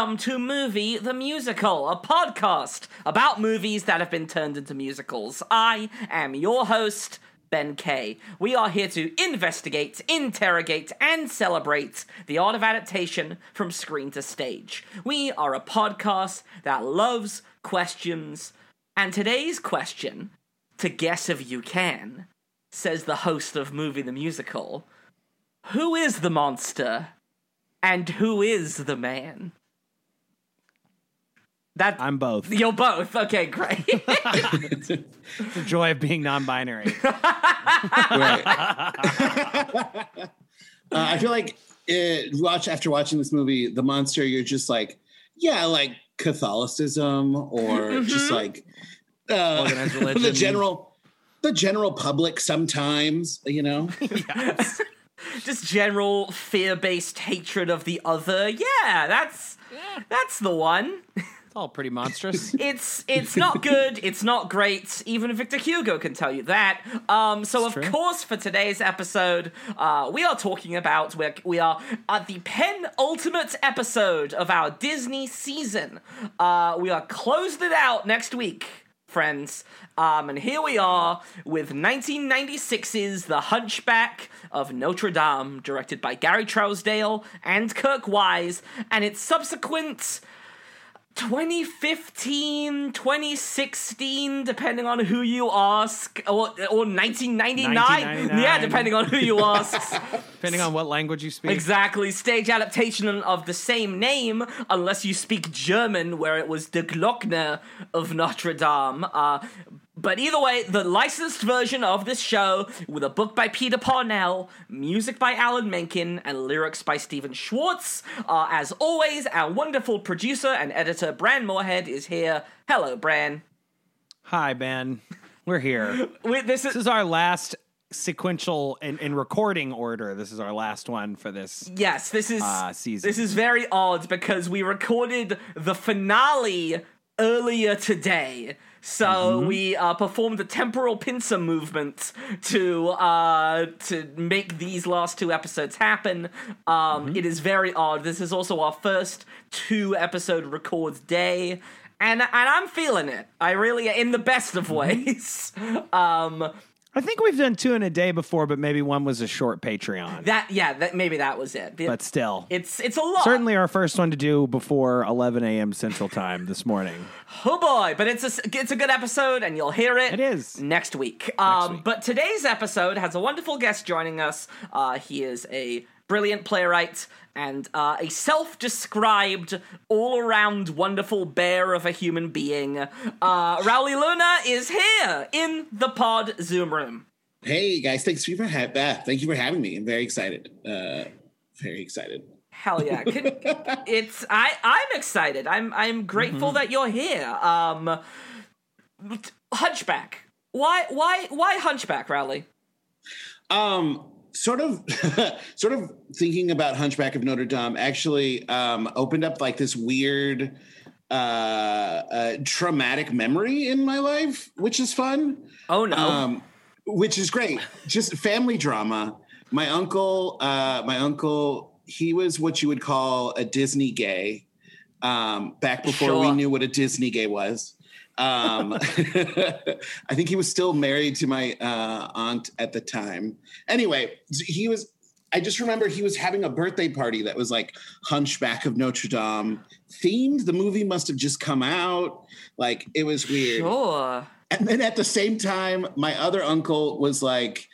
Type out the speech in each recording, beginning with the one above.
Welcome to Movie the Musical, a podcast about movies that have been turned into musicals. I am your host, Ben Kay. We are here to investigate, interrogate, and celebrate the art of adaptation from screen to stage. We are a podcast that loves questions, and today's question, to guess if you can, says the host of Movie the Musical, who is the monster? And who is the man? I'm both. You're both. Okay, great. It's the joy of being non-binary. Right. I feel like after watching this movie, The Monster, you're just like, yeah, like Catholicism or just like organized religion. the general public sometimes, you know? Yes. Just general fear-based hatred of the other. Yeah, that's the one. It's all pretty monstrous. It's not good. It's not great. Even Victor Hugo can tell you that. So, of course, for today's episode, we are talking about... We are at the penultimate episode of our Disney season. We are closed it out next week, friends. And here we are with 1996's The Hunchback of Notre Dame, directed by Gary Trousdale and Kirk Wise, and its subsequent 2015, 2016, depending on who you ask, or 1999. Yeah, depending on who you ask. Depending on what language you speak. Exactly. Stage adaptation of the same name, unless you speak German, where it was Die Glockner of Notre Dame. But either way, the licensed version of this show, with a book by Peter Parnell, music by Alan Menken, and lyrics by Stephen Schwartz. As always, our wonderful producer and editor, Bran Moorhead, is here. Hello, Bran. Hi, Ben. We're here. This is our last sequential in recording order. This is our last one for this. Yes, this is season. This is very odd because we recorded the finale earlier today. So we performed a temporal pincer movement to make these last two episodes happen. It is very odd. This is also our first two-episode record day, and I'm feeling it. I really, in the best of ways. I think we've done two in a day before, but maybe one was a short Patreon. Maybe that was it. But still. It's a lot. Certainly our first one to do before 11 a.m. Central Time this morning. Oh, boy. But it's a good episode, and you'll hear it. It is. Next week. But today's episode has a wonderful guest joining us. He is a brilliant playwright and a self-described, all-around wonderful bear of a human being. Rowley Luna is here in the pod Zoom room. Hey, guys. Thank you for having me. I'm very excited. Hell yeah. I'm excited. I'm grateful that you're here. Hunchback. Why Hunchback, Rowley? Sort of thinking about Hunchback of Notre Dame actually opened up like this weird traumatic memory in my life, which is fun. Oh, no. Which is great. Just family drama. My uncle, he was what you would call a Disney gay back before we knew what a Disney gay was. I think he was still married to my aunt at the time. Anyway, I just remember he was having a birthday party that was like Hunchback of Notre Dame themed. The movie must have just come out. Like, it was weird. Sure. And then at the same time, my other uncle was like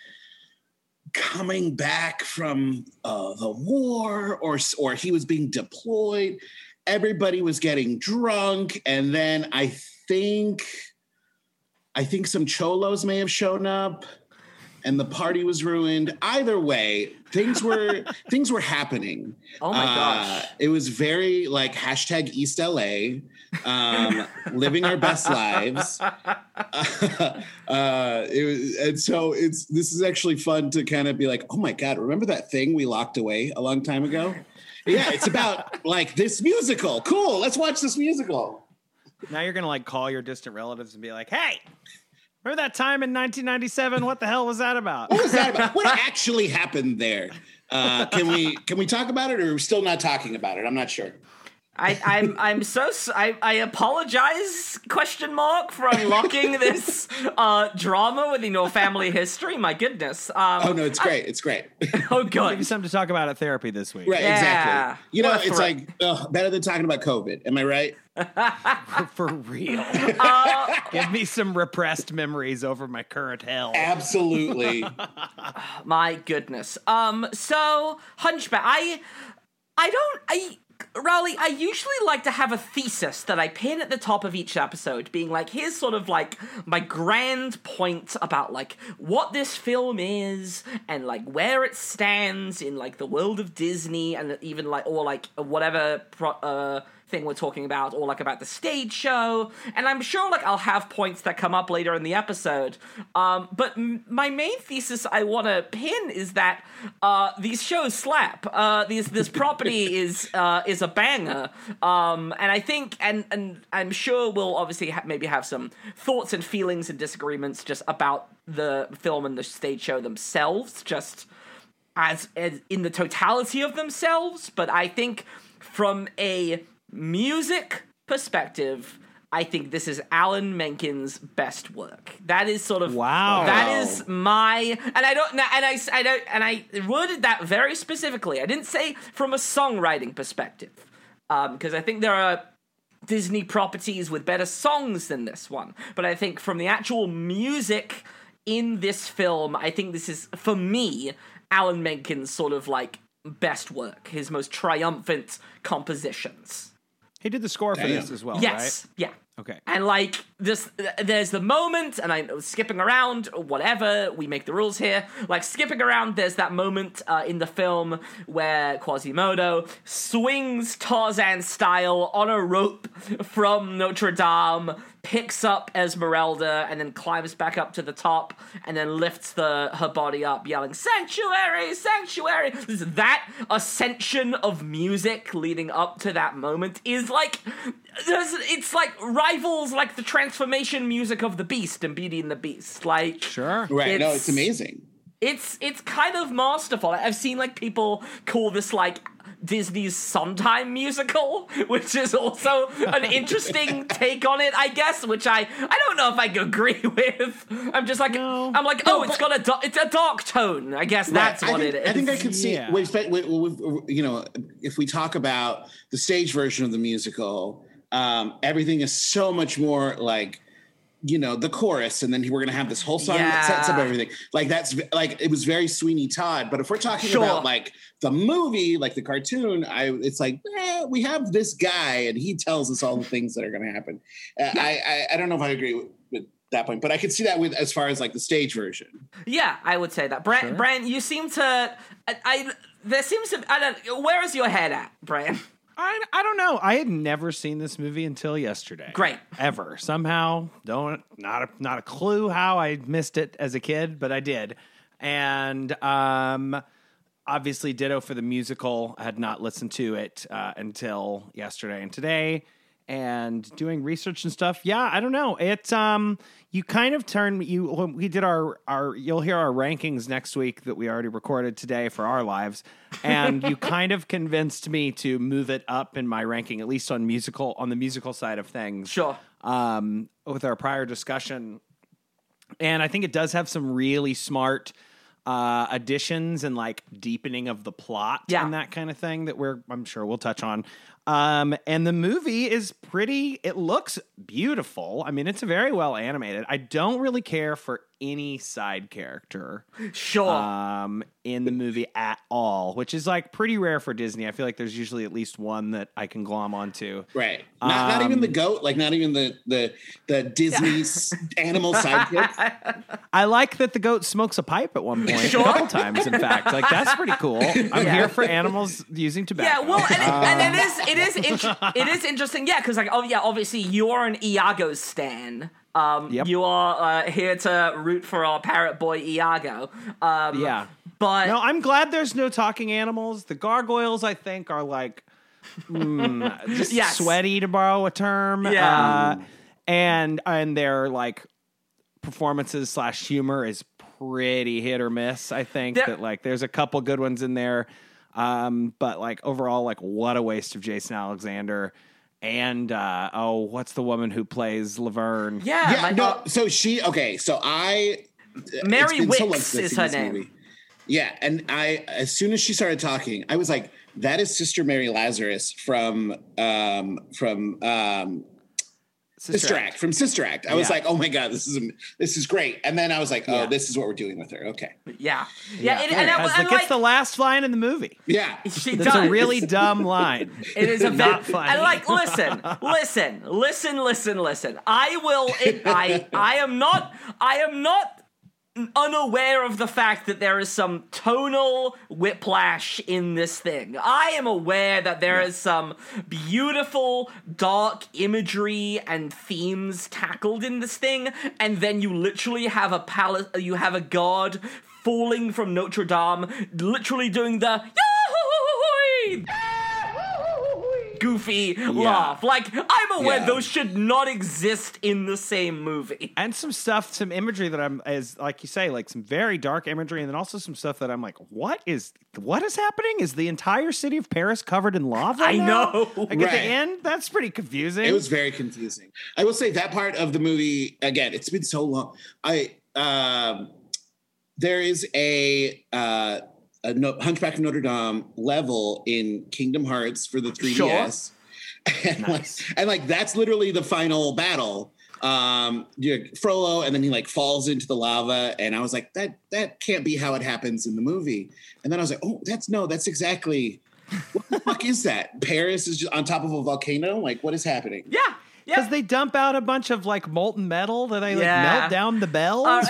coming back from the war or he was being deployed. Everybody was getting drunk. And then I think some cholos may have shown up and the party was ruined. Either way, things were happening. Oh my gosh. It was very like hashtag East LA, living our best lives. This is actually fun to kind of be like, oh my God, remember that thing we locked away a long time ago? Yeah, it's about like this musical. Cool, let's watch this musical. Now you're going to, like, call your distant relatives and be like, hey, remember that time in 1997? What the hell was that about? What was that about? What actually happened there? Can we talk about it, or are we still not talking about it? I'm not sure. I apologize, for unlocking this drama within your family history. My goodness. Oh, no, it's great. It's great. Oh, good. I'll give you something to talk about at therapy this week. Right, yeah, exactly. You know, it's like better than talking about COVID. Am I right? For real. Give me some repressed memories over my current hell. Absolutely. My goodness. So, Hunchback, Rowley, I usually like to have a thesis that I pin at the top of each episode, being like, here's sort of like my grand point about like what this film is and like where it stands in like the world of Disney and even like, or like whatever thing we're talking about, or like about the stage show. And I'm sure like I'll have points that come up later in the episode. But my main thesis I want to pin is that these shows slap. This property is a banger. And I think, and I'm sure we'll obviously maybe have some thoughts and feelings and disagreements just about the film and the stage show themselves, just as in the totality of themselves. But I think from a music perspective, I think this is Alan Menken's best work. That is sort of wow. That is my I worded that very specifically. I didn't say from a songwriting perspective, because I think there are Disney properties with better songs than this one. But I think from the actual music in this film, I think this is for me Alan Menken's sort of like best work, his most triumphant compositions. He did the score for this as well, yes, right? Yeah. Okay. And, like, this, there's the moment, and I'm skipping around, whatever, we make the rules here. Like, skipping around, there's that moment in the film where Quasimodo swings Tarzan-style on a rope from Notre Dame, picks up Esmeralda, and then climbs back up to the top, and then lifts her body up, yelling, "Sanctuary! Sanctuary!" That ascension of music leading up to that moment is, like, it's like rivals like the transformation music of the Beast and Beauty and the Beast. Like, sure, right? It's, no, it's amazing. It's kind of masterful. I've seen like people call this like Disney's Sondheim musical, which is also an interesting take on it, I guess. Which I don't know if I agree with. I'm just like no. I'm like no, it's got it's a dark tone. I guess that's right. I think I could see. Yeah. You know, if we talk about the stage version of the musical. Everything is so much more like, you know, the chorus, and then we're going to have this whole song that sets up everything. Like that's like it was very Sweeney Todd. But if we're talking about like the movie, like the cartoon, it's like we have this guy and he tells us all the things that are going to happen. I don't know if I agree with that point, but I could see that with as far as like the stage version. Yeah, I would say that. Bran, you seem to. Where is your head at, Bran? I don't know. I had never seen this movie until yesterday. Great. Ever. Somehow. Not a clue how I missed it as a kid, but I did. And obviously ditto for the musical. I had not listened to it until yesterday and today. And doing research and stuff. Yeah, I don't know. It's you kind of when we did our you'll hear our rankings next week that we already recorded today for our lives, and you kind of convinced me to move it up in my ranking, at least on the musical side of things. Sure. With our prior discussion, and I think it does have some really smart additions and like deepening of the plot and that kind of thing that I'm sure we'll touch on. And the movie is pretty, it looks beautiful. I mean, it's very well animated. I don't really care for any side character in the movie at all, which is like pretty rare for Disney. I feel like there's usually at least one that I can glom onto. Right. Not even the goat, like not even the Disney animal sidekick. I like that the goat smokes a pipe at one point, a couple times, in fact. Like, that's pretty cool. I'm here for animals using tobacco. Yeah, well, and it is interesting, yeah, because like, obviously you're an Iago stan. Yep. You are here to root for our parrot boy Iago. Yeah, but no, I'm glad there's no talking animals. The gargoyles, I think, are like just sweaty, to borrow a term. Yeah, and their like performances / humor is pretty hit or miss. I think there's a couple good ones in there. But like overall, like what a waste of Jason Alexander. And what's the woman who plays Laverne? Mary Wicks is her name. Movie. Yeah, and I as soon as she started talking, I was like, that is Sister Mary Lazarus from Sister Act. From Sister Act. I was like, oh my God, this is great. And then I was like, this is what we're doing with her. Okay. Yeah. It gets the last line in the movie. Yeah. It's a really dumb line. It is not funny. And like, listen. I am not unaware of the fact that there is some tonal whiplash in this thing. I am aware that there is some beautiful, dark imagery and themes tackled in this thing, and then you literally have a palace, you have a god falling from Notre Dame, literally doing the goofy laugh. Like, I'm aware those should not exist in the same movie. And some stuff, some imagery that is like you say, like some very dark imagery, and then also some stuff that I'm like, what is happening? Is the entire city of Paris covered in lava? I know. Like at the end, that's pretty confusing. It was very confusing. I will say that part of the movie, again, it's been so long. There is a Hunchback of Notre Dame level in Kingdom Hearts for the 3DS. Sure. And, nice. like that's literally the final battle. Frollo, and then he like falls into the lava, and I was like, that can't be how it happens in the movie. And then I was like, that's exactly what the fuck is that? Paris is just on top of a volcano? Like, what is happening? Yeah. Because they dump out a bunch of like molten metal that they like melt down the bells.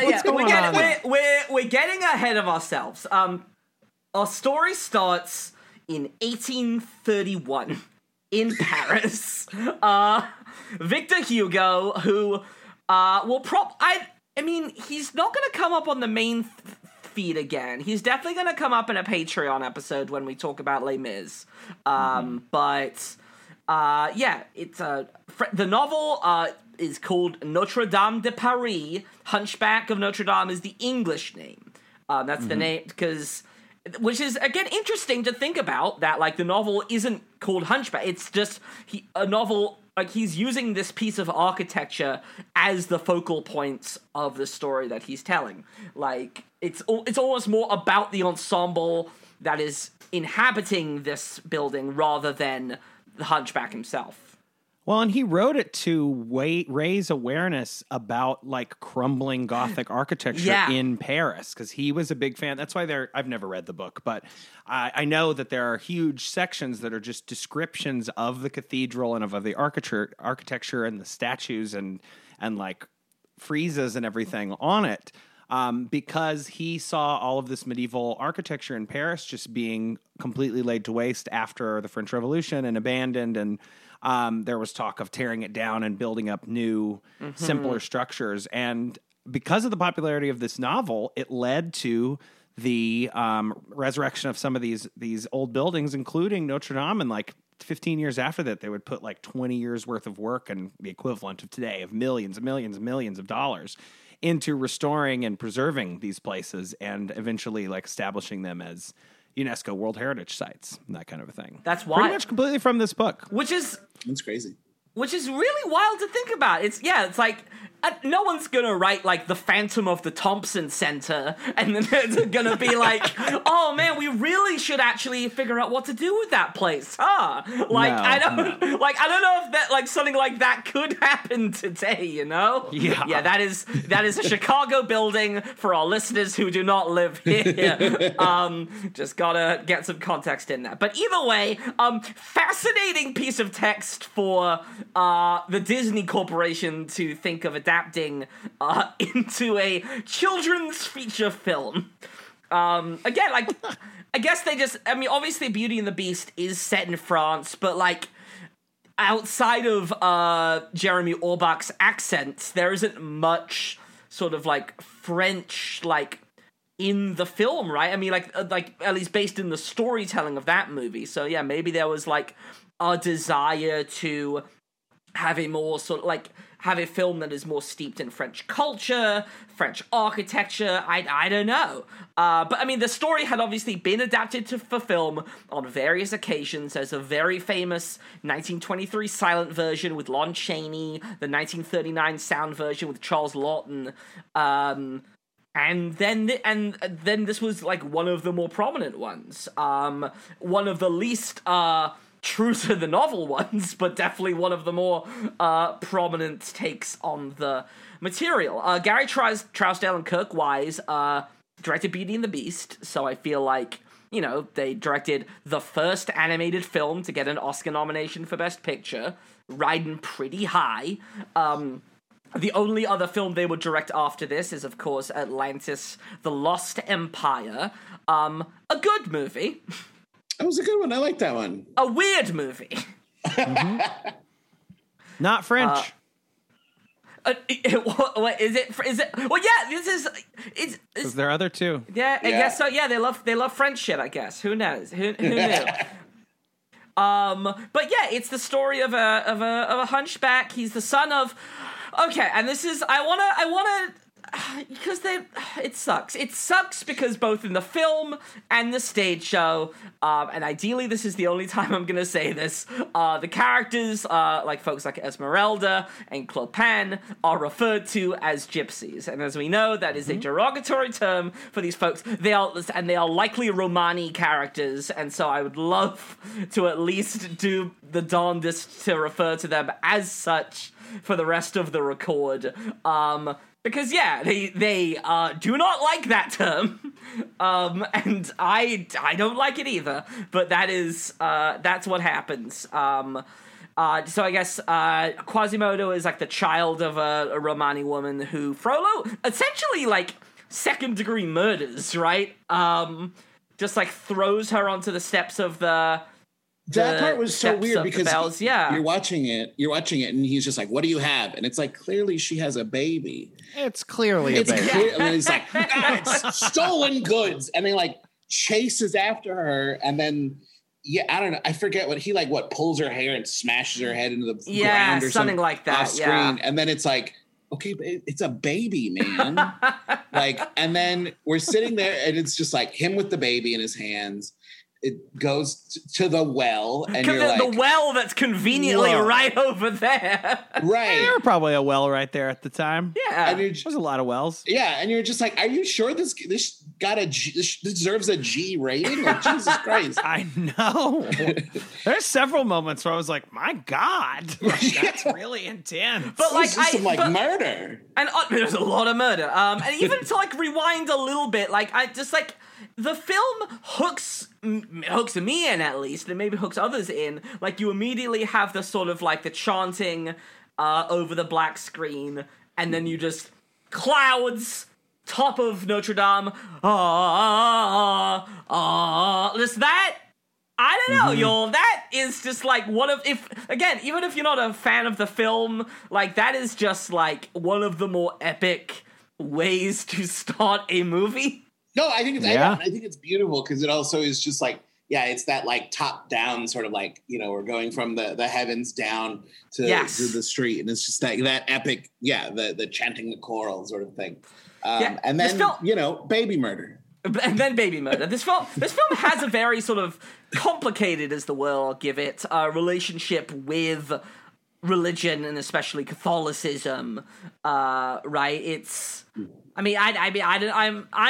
We're getting ahead of ourselves. Our story starts in 1831 in Paris. Victor Hugo, who he's not going to come up on the main feed again. He's definitely going to come up in a Patreon episode when we talk about Les Mis. The novel is called Notre Dame de Paris. Hunchback of Notre Dame is the English name. That's the name because... Which is, again, interesting to think about, that, like, the novel isn't called Hunchback. It's just a novel, like, he's using this piece of architecture as the focal points of the story that he's telling. Like, it's almost more about the ensemble that is inhabiting this building rather than the Hunchback himself. Well, and he wrote it to raise awareness about like crumbling Gothic architecture in Paris, because he was a big fan. That's why I've never read the book, but I know that there are huge sections that are just descriptions of the cathedral and of the architecture and the statues and like friezes and everything on it, because he saw all of this medieval architecture in Paris just being completely laid to waste after the French Revolution and abandoned, and there was talk of tearing it down and building up new, simpler structures. And because of the popularity of this novel, it led to the resurrection of some of these old buildings, including Notre Dame. And like 15 years after that, they would put like 20 years worth of work and the equivalent of today of millions and millions and millions of dollars into restoring and preserving these places, and eventually like establishing them as UNESCO World Heritage Sites, that kind of a thing. That's wild. Pretty much completely from this book. That's crazy. Which is really wild to think about. It's like, no one's going to write, like, the Phantom of the Thompson Center, and then it's going to be like, oh, man, we really should actually figure out what to do with that place, huh? Like, no, I don't know if that, like, something like that could happen today, you know? Yeah. Yeah, that is a Chicago building for our listeners who do not live here. Just gotta get some context in there. But either way, fascinating piece of text for... the Disney Corporation to think of adapting into a children's feature film. Again, like, I guess obviously Beauty and the Beast is set in France, but like, outside of Jeremy Orbach's accent, there isn't much sort of like French, like, in the film, right? I mean, like at least based in the storytelling of that movie. So yeah, maybe there was like a desire to have a more sort of like have a film that is more steeped in French culture, French architecture, I don't know. But I mean, the story had obviously been adapted for film on various occasions. There's a very famous 1923 silent version with Lon Chaney, the 1939 sound version with Charles Laughton, and then this was like one of the more prominent ones, one of the least true to the novel ones, but definitely one of the more prominent takes on the material. Gary Trousdale and Kirk Wise directed Beauty and the Beast, so I feel like, you know, they directed the first animated film to get an Oscar nomination for Best Picture, riding pretty high. The only other film they would direct after this is, of course, Atlantis, The Lost Empire. A good movie. That was a good one. I like that one. A weird movie. Mm-hmm. Not French. Is it? Well, yeah, this is... Because there are other two. Yeah, I guess so. Yeah, they love French shit, I guess. Who knows? Who knew? But yeah, it's the story of a hunchback. He's the son of... Okay, and this is, I wanna, because it sucks. It sucks because both in the film and the stage show, and ideally this is the only time I'm gonna say this, the characters, like folks like Esmeralda and Clopin, are referred to as gypsies. And as we know, that is a derogatory term for these folks. They are likely Romani characters, and so I would love to at least do the darndest to refer to them as such for the rest of the record, because yeah, they do not like that term, and I don't like it either. But that is that's what happens. So I guess Quasimodo is like the child of a Romani woman who Frollo essentially like second degree murders, right? Just like throws her onto the steps of the... That part was so weird because you're watching it, and he's just like, "What do you have?" And it's like, clearly she has a baby. It's clearly a baby. And then he's like, "It's stolen goods," and he like chases after her, and then I don't know, I forget what he like. What, pulls her hair and smashes her head into the ground or something like that off screen, and then it's like, okay, but it's a baby, man. Like, and then we're sitting there, and it's just like him with the baby in his hands. It goes to the well, and you're like... The well that's conveniently right over there. Right. There were probably a well right there at the time. Yeah. There's a lot of wells. Yeah, and you're just like, are you sure this got a G, this deserves a G rating? Like, Jesus Christ. I know. There's several moments where I was like, my God, that's really intense. But like, some murder. And there's a lot of murder. And even to like rewind a little bit, like I just like... The film hooks me in, at least, and maybe hooks others in. Like, you immediately have the sort of, like, the chanting over the black screen, and then you just... Clouds, top of Notre Dame. Just that... I don't know, y'all. That is just like one of, even if you're not a fan of the film, like, that is just, like, one of the more epic ways to start a movie. No, I think it's I think it's beautiful because it also is just like, it's that like top down sort of like, you know, we're going from the heavens down to the street, and it's just like that epic, the chanting the choral sort of thing. And then baby murder. And then baby murder. This film has a very sort of complicated, as the world give it, relationship with religion and especially Catholicism. Right? It's... I'm as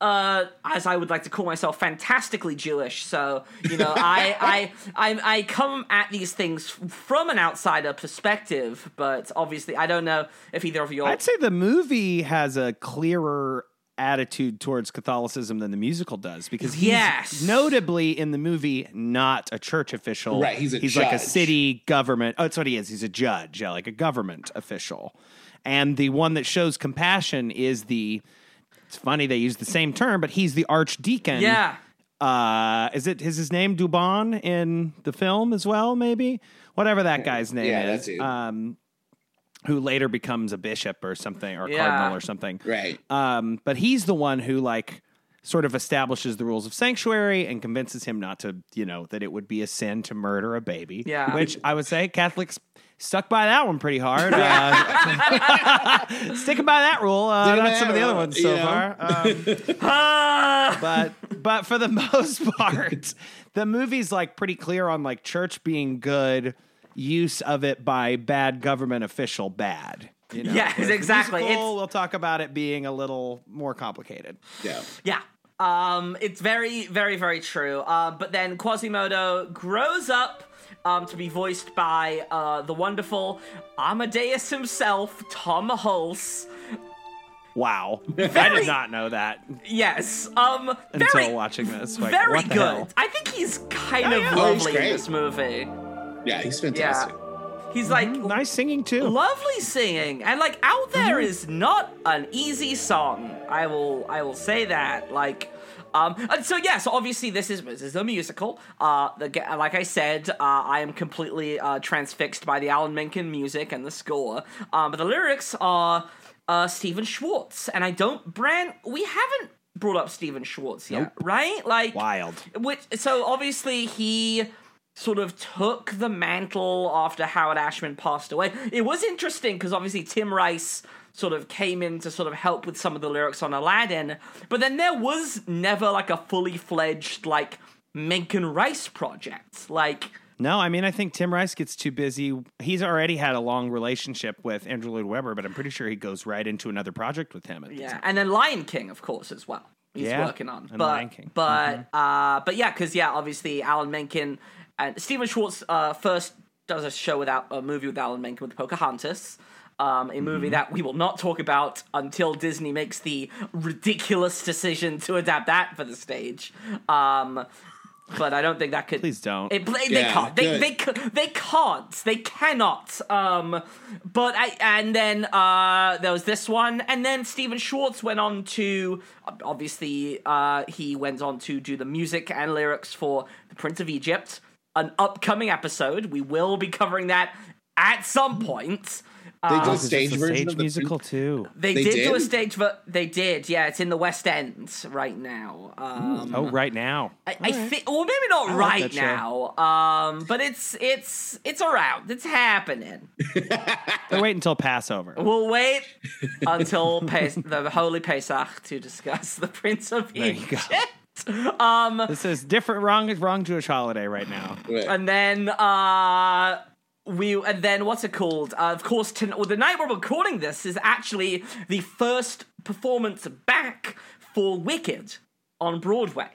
I would like to call myself, fantastically Jewish. So, you know, I come at these things from an outsider perspective, but obviously I don't know if either of you... I'd say the movie has a clearer attitude towards Catholicism than the musical does, because he's notably in the movie not a church official. Right, he's like a city government. Oh, that's what he is. He's a judge, like a government official. And the one that shows compassion is it's funny they use the same term, but he's the archdeacon. Yeah. Is his name Dubon in the film as well, maybe? Whatever that guy's name is. That's who later becomes a bishop or something, or a cardinal or something. Right. But he's the one who like sort of establishes the rules of sanctuary and convinces him not to, you know, that it would be a sin to murder a baby. Yeah. Which I would say Catholics stuck by that one pretty hard. Sticking by that rule, not some of the other ones so far. But for the most part, the movie's like pretty clear on like church being good, use of it by bad government official bad. You know, yes, exactly. We'll talk about it being a little more complicated. Yeah. It's very, very, very true. But then Quasimodo grows up to be voiced by the wonderful Amadeus himself, Tom Hulce. Wow. I did not know that. Yes. Until watching this. Like, very good. Hell? I think he's kind of lovely in this movie. Yeah, he's fantastic. Yeah. He's like... nice singing, too. Lovely singing. And, like, Out There is not an easy song. I will say that. Like... and so, yeah, so obviously this is a musical. Like I said, I am completely transfixed by the Alan Menken music and the score. But the lyrics are Stephen Schwartz. And I don't... Bran, we haven't brought up Stephen Schwartz yet, right? Like... Wild. So, obviously, he... sort of took the mantle after Howard Ashman passed away. It was interesting because obviously Tim Rice sort of came in to sort of help with some of the lyrics on Aladdin, but then there was never like a fully fledged like Menken Rice project. Like, no, I mean, I think Tim Rice gets too busy. He's already had a long relationship with Andrew Lloyd Webber, but I'm pretty sure he goes right into another project with him. And then Lion King, of course, as well. He's working on. But obviously Alan Menken... And Stephen Schwartz first does a movie with Alan Menken with Pocahontas, a movie that we will not talk about until Disney makes the ridiculous decision to adapt that for the stage. But I don't think that could... Please don't. They can't. They can't. They cannot. But then there was this one. And then Stephen Schwartz went on to... Obviously, he went on to do the music and lyrics for The Prince of Egypt. An upcoming episode. We will be covering that at some point. They did a stage version of the musical too. They did do a stage version. They did, yeah. It's in the West End right now. Right now. I think, well, maybe not right now. But it's around. It's happening. We'll wait until Passover. We'll wait until the Holy Pesach to discuss the Prince of Egypt. This is different, wrong Jewish holiday right now. And then what's it called? Of course, the night we're recording this is actually the first performance back for Wicked on Broadway.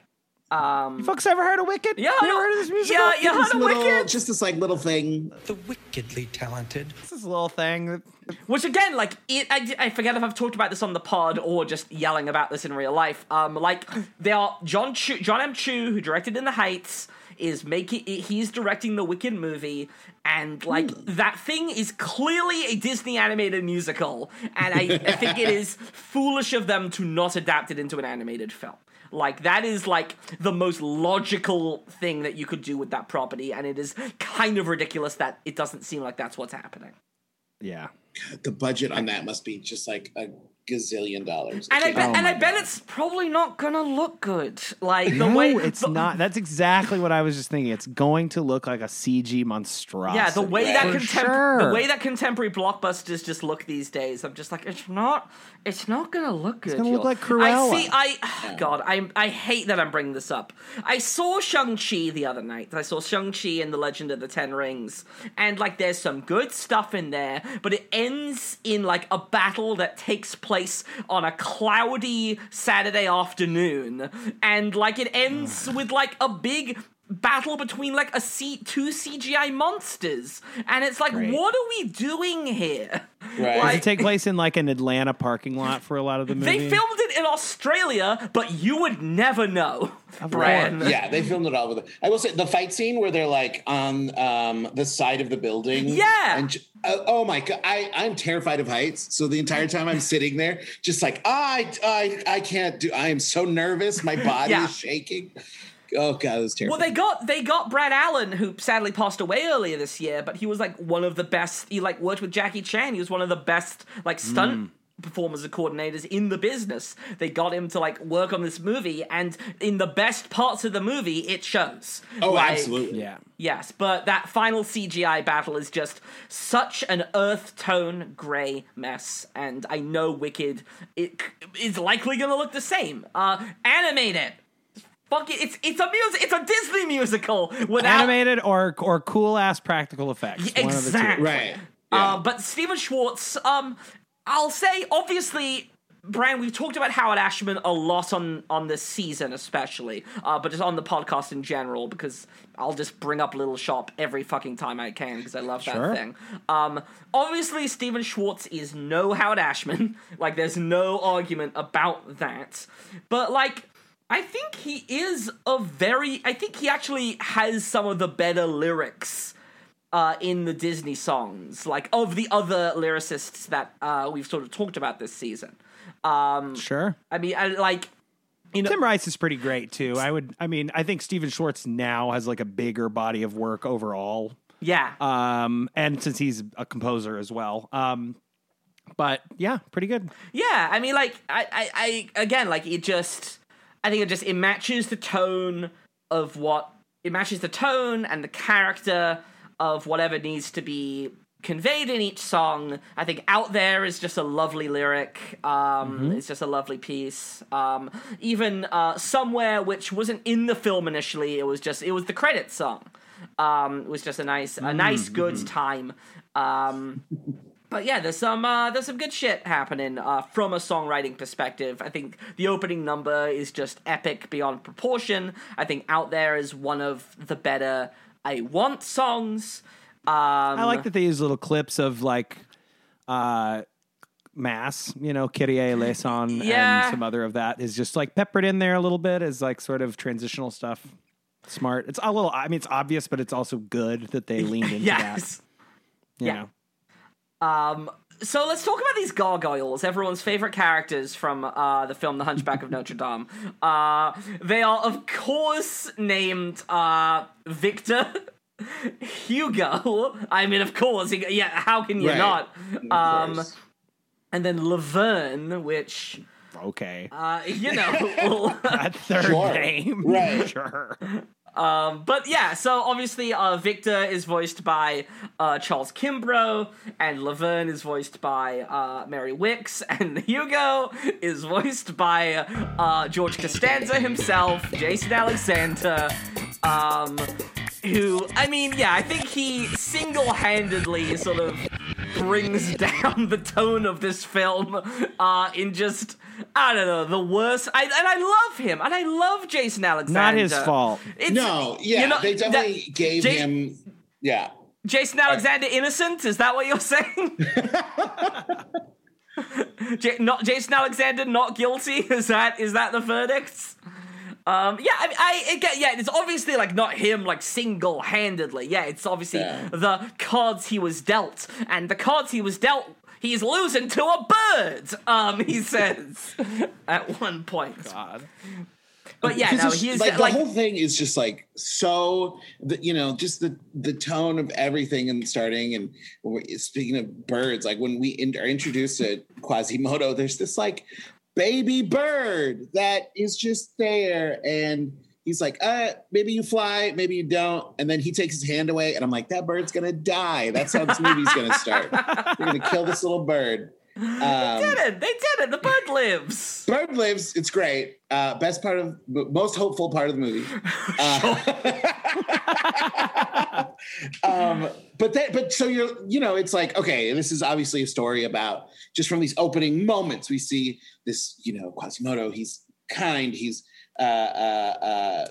You folks ever heard of Wicked? Yeah, you ever heard of this musical? Yeah, you heard of Wicked? Just this like little thing. The wickedly talented. This is a little thing. Which again, like, I forget if I've talked about this on the pod or just yelling about this in real life. Like, they are John M. Chu, who directed In the Heights, he's directing the Wicked movie, and like that thing is clearly a Disney animated musical, and I think it is foolish of them to not adapt it into an animated film. Like, that is like the most logical thing that you could do with that property, and it is kind of ridiculous that it doesn't seem like that's what's happening. Yeah, the budget on that must be just like a gazillion dollars. And I bet it's probably not gonna look good. Like, no, it's not. That's exactly what I was just thinking. It's going to look like a CG monstrosity. Yeah, the way that contemporary blockbusters just look these days, I'm just like, it's not gonna look good. It's gonna look like Cruella. I hate that I'm bringing this up. I saw Shang-Chi the other night. I saw Shang-Chi and the Legend of the Ten Rings, and like there's some good stuff in there, but it ends in like a battle that takes place on a cloudy Saturday afternoon, and like it ends with like a big battle between like two CGI monsters, and it's like, what are we doing here? Right. Like, does it take place in like an Atlanta parking lot for a lot of the movie? They filmed it in Australia, but you would never know. Bran. Yeah, they filmed it all with it. I will say the fight scene where they're like on the side of the building. Yeah. And oh my God, I'm terrified of heights. So the entire time I'm sitting there, just like, I can't do. I am so nervous. My body is shaking. Oh God, it was terrible. Well, they got Brad Allen, who sadly passed away earlier this year, but he was like one of the best. He like worked with Jackie Chan. He was one of the best like stunt performers and coordinators in the business. They got him to, like, work on this movie, and in the best parts of the movie, it shows. Oh, like, absolutely. Yeah. Yes, but that final CGI battle is just such an earth tone grey mess, and I know Wicked is likely going to look the same. Animate it. Fuck it, it's a Disney musical without... Animated or cool-ass practical effects. Yeah, exactly. One of the two. Right. Yeah. But Stephen Schwartz, I'll say, obviously, Bran, we've talked about Howard Ashman a lot on this season especially, but just on the podcast in general, because I'll just bring up Little Shop every fucking time I can, because I love that thing. Obviously, Stephen Schwartz is no Howard Ashman. Like, there's no argument about that. But, like... I think he actually has some of the better lyrics in the Disney songs, like, of the other lyricists that we've sort of talked about this season. Sure. I mean, Tim Rice is pretty great, too. I think Stephen Schwartz now has, like, a bigger body of work overall. Yeah. And since he's a composer as well. But, yeah, pretty good. Yeah, I mean, like, it matches the tone and the character of whatever needs to be conveyed in each song. I think Out There is just a lovely lyric. It's just a lovely piece. Even Somewhere, which wasn't in the film initially, it was the credits song. It was just a nice good time. But yeah, there's some good shit happening from a songwriting perspective. I think the opening number is just epic beyond proportion. I think Out There is one of the better I Want songs. I like that they use little clips of, like, Mass, you know, Kyrie eleison, and some other of that is just, like, peppered in there a little bit as, like, sort of transitional stuff. Smart. It's a little, I mean, it's obvious, but it's also good that they leaned into that. You know. So let's talk about these gargoyles, everyone's favorite characters from the film The Hunchback of Notre Dame. They are, of course, named Victor Hugo. I mean, of course. How can you not? And then Laverne, which... Okay. That third name. Right. Sure. But yeah, so obviously Victor is voiced by Charles Kimbrough, and Laverne is voiced by Mary Wicks, and Hugo is voiced by George Costanza himself, Jason Alexander, who, I mean, yeah, I think he single-handedly sort of brings down the tone of this film in just... I don't know, the worst. I love him, and I love Jason Alexander. Not his fault. They definitely gave him... Yeah. Jason Alexander innocent? Is that what you're saying? Not Jason Alexander not guilty? Is that the verdict? It's obviously, like, not him, like, single-handedly. Yeah, it's obviously the cards he was dealt, and the cards he was dealt... He's losing to a bird, he says at one point. God. But yeah, no, he's like, the whole thing is just like so. Just the tone of everything and starting. And speaking of birds, like when we are introduced to Quasimodo, there's this like baby bird that is just there, and he's like, maybe you fly, maybe you don't. And then he takes his hand away, and I'm like, that bird's going to die. That's how this movie's going to start. We're going to kill this little bird. They did it. The bird lives. Bird lives. It's great. Most hopeful part of the movie. So it's like, okay, this is obviously a story about, just from these opening moments, we see this, Quasimodo, he's kind, he's, encouraging,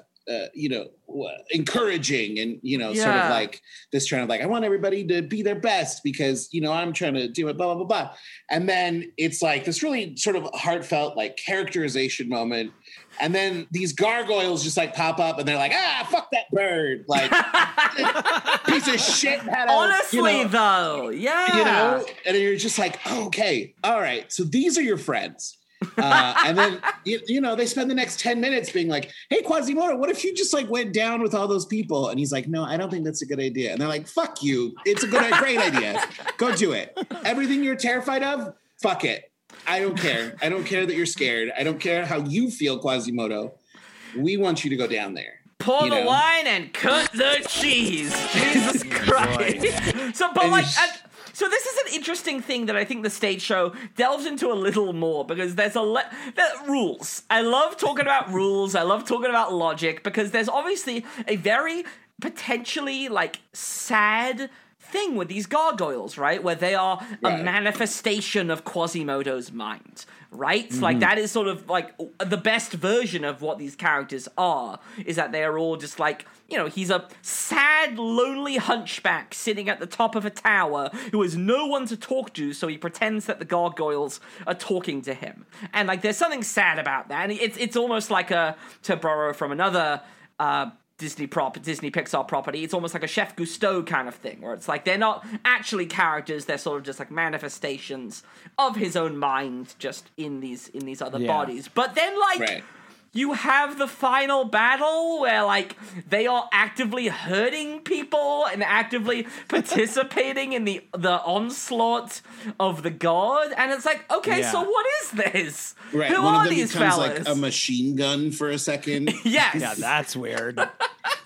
and sort of like this trying to like, I want everybody to be their best because I'm trying to do it, blah blah blah blah. And then it's like this really sort of heartfelt like characterization moment, and then these gargoyles just like pop up, and they're like, fuck that bird, like piece of shit. And you're just like, okay, all right, so these are your friends. And then, they spend the next 10 minutes being like, hey, Quasimodo, what if you just like went down with all those people? And he's like, no, I don't think that's a good idea. And they're like, fuck you. It's a great idea. Go do it. Everything you're terrified of, fuck it. I don't care. I don't care that you're scared. I don't care how you feel, Quasimodo. We want you to go down there. Pour the wine and cut the cheese. Jesus Christ. So, but like... So this is an interesting thing that I think the stage show delves into a little more, because there's rules. I love talking about rules. I love talking about logic, because there's obviously a very potentially like sad thing with these gargoyles, right? Where they are a manifestation of Quasimodo's mind, right? Mm-hmm. Like that is sort of like the best version of what these characters are, is that they are all just like, you know, he's a sad, lonely hunchback sitting at the top of a tower who has no one to talk to, so he pretends that the gargoyles are talking to him. And, like, there's something sad about that. And it's almost like a, to borrow from another Disney Pixar property, it's almost like a Chef Gusteau kind of thing, where it's like they're not actually characters, they're sort of just like manifestations of his own mind just in these other bodies. But then, like... Right. You have the final battle where, like, they are actively hurting people and actively participating in the onslaught of the god. And it's like, okay, so what is this? Right. Who are these fellas? One of them becomes, like, a machine gun for a second. Yes. Yeah, that's weird.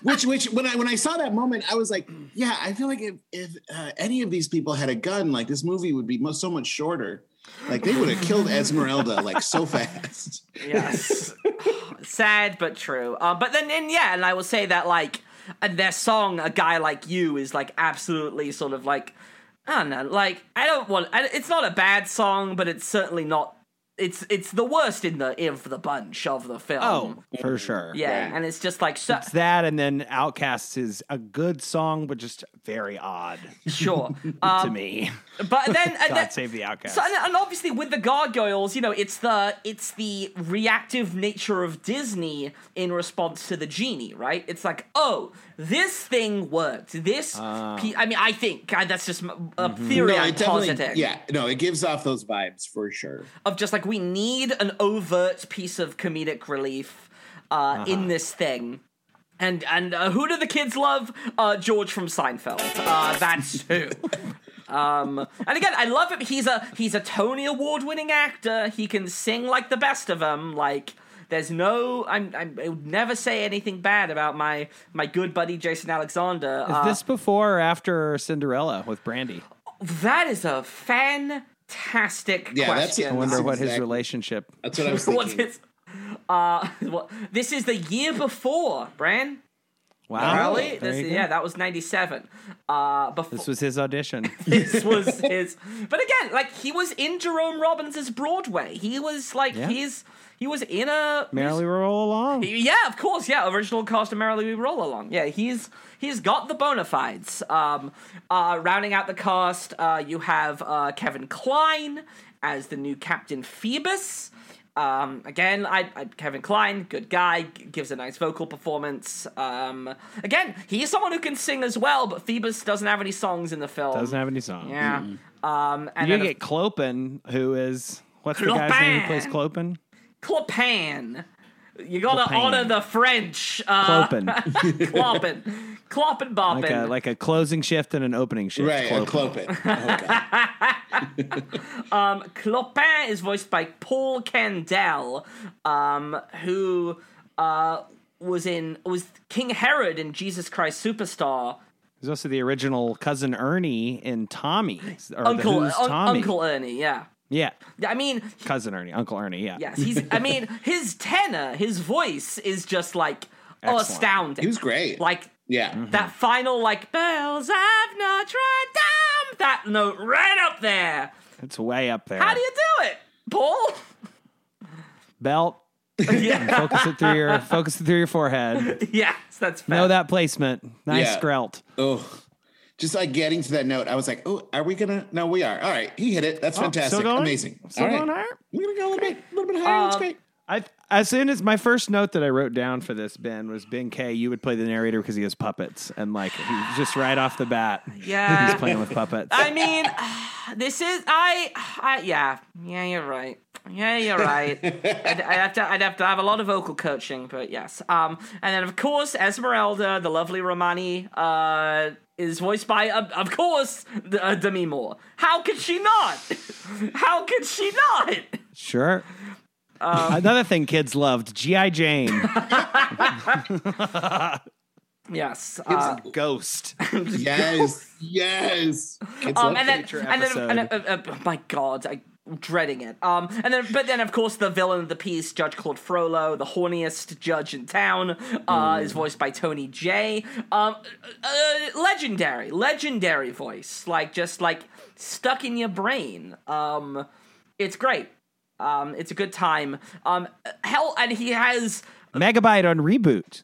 Which when I saw that moment, I was like, yeah, I feel like if any of these people had a gun, like, this movie would be so much shorter. Like, they would have killed Esmeralda, like, so fast. Yes. Sad, but true. But then, and I will say that, like, their song, A Guy Like You, is, like, absolutely sort of, like, I don't know, like, it's not a bad song, but it's certainly not, it's the worst of the bunch of the film. Oh, for sure. Yeah, right. And it's just, like... So, it's that, and then Outcasts is a good song, but just very odd. Sure. To me. But then, God save the Outcasts. So, and obviously with the gargoyles, you know, it's the reactive nature of Disney in response to the genie, right? It's like, oh, this thing worked. This, I think that's just a theory I'm positing. Yeah, no, it gives off those vibes for sure. Of just like, we need an overt piece of comedic relief in this thing. And who do the kids love? George from Seinfeld. That's who. And again, I love him. He's a Tony Award-winning actor. He can sing like the best of them. Like, there's no... I would never say anything bad about my good buddy Jason Alexander. Is this before or after Cinderella with Brandy? That is a fantastic question. I wonder what his relationship... That's what I was thinking. This is the year before, Bran. Wow. Really? That was 97. This was his audition. This was his. But again, like, he was in Jerome Robbins' Broadway. He was like, he was in a... Merrily We Roll Along. Yeah, of course. Yeah, original cast of Merrily We Roll Along. Yeah, he's got the bona fides. Rounding out the cast, you have Kevin Kline as the new Captain Phoebus. Again, Kevin Kline, good guy, gives a nice vocal performance. Again, he is someone who can sing as well, but Phoebus doesn't have any songs in the film. Yeah. Mm-hmm. And you get Clopin, who is... What's Clopin. The guy's name who plays Clopin? Clopin. You gotta honor the French. Clopin. Clopin. Clopin boppin. Like a closing shift and an opening shift. Right, Clopin. Okay. Clopin is voiced by Paul Kandel, who was King Herod in Jesus Christ Superstar. He's also the original cousin Ernie in Tommy. Or Tommy. Uncle Ernie, yeah. Yeah. I mean... Cousin Ernie, Uncle Ernie, yeah. Yes, his tenor, his voice is just, like, excellent. Astounding. He was great. Like, yeah. Mm-hmm. That final, like, bells of Notre Dame, that note right up there. It's way up there. How do you do it, Paul? Belt. Yeah. Focus it through your forehead. Yes, that's fair. Know that placement. Nice grelt. Oh. Just like getting to that note, I was like, oh, are we going to? No, we are. All right. He hit it. That's fantastic. Amazing. All right. We're going to go a little bit higher. That's great. As soon as my first note that I wrote down for this, Ben, was Ben Kay, you would play the narrator because he has puppets. And like, he just right off the bat, yeah, he's playing with puppets. I mean, this is, yeah, you're right. Yeah, you're right. I'd have to have a lot of vocal coaching, but yes. And then of course, Esmeralda, the lovely Romani, is voiced by, of course, Demi Moore. How could she not? How could she not? Sure. Another thing kids loved, G.I. Jane. Yes. Ghost. Yes. Yes. Kids love and then, my God, I'm dreading it. But then, of course, the villain of the piece, Judge Claude Frollo, the horniest judge in town, is voiced by Tony Jay. Legendary voice, just stuck in your brain. It's great. It's a good time. And he has Megabyte on Reboot.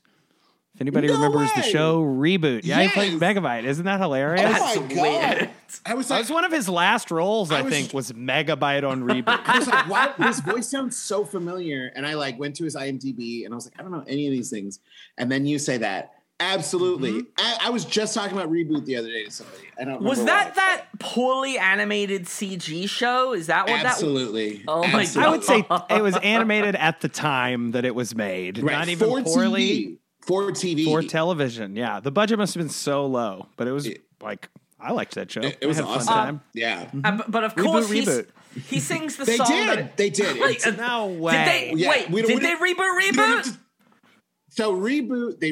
If anybody remembers the show Reboot, yeah, yes. He played Megabyte. Isn't that hilarious? Oh my God! Weird. That was one of his last roles. I think was Megabyte on Reboot. I was like, wow, his voice sounds so familiar. And I went to his IMDb, and I was like, I don't know any of these things. And then you say that. Absolutely. Mm-hmm. I was just talking about Reboot the other day to somebody. I don't know. Was that poorly animated CG show? Is that what Absolutely. That was? Oh my Absolutely. God. I would say it was animated at the time that it was made. Right. Not even poorly. For TV. For television, yeah. The budget must have been so low, but it was I liked that show. It was an awesome time. Yeah. Mm-hmm. But of course, he sings the song. They did. Wait, no way. Did they reboot? So they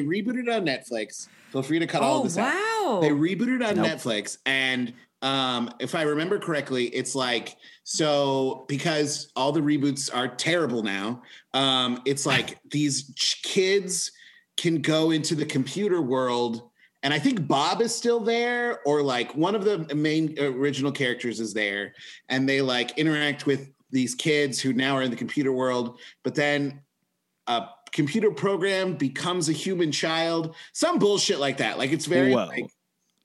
rebooted on Netflix. Feel free to cut all this out. Oh, wow. They rebooted on Netflix. And if I remember correctly, it's because all the reboots are terrible now, it's like these kids can go into the computer world. And I think Bob is still there, or one of the main original characters is there. And they interact with these kids who now are in the computer world. But then computer program becomes a human child, some bullshit like that. It's very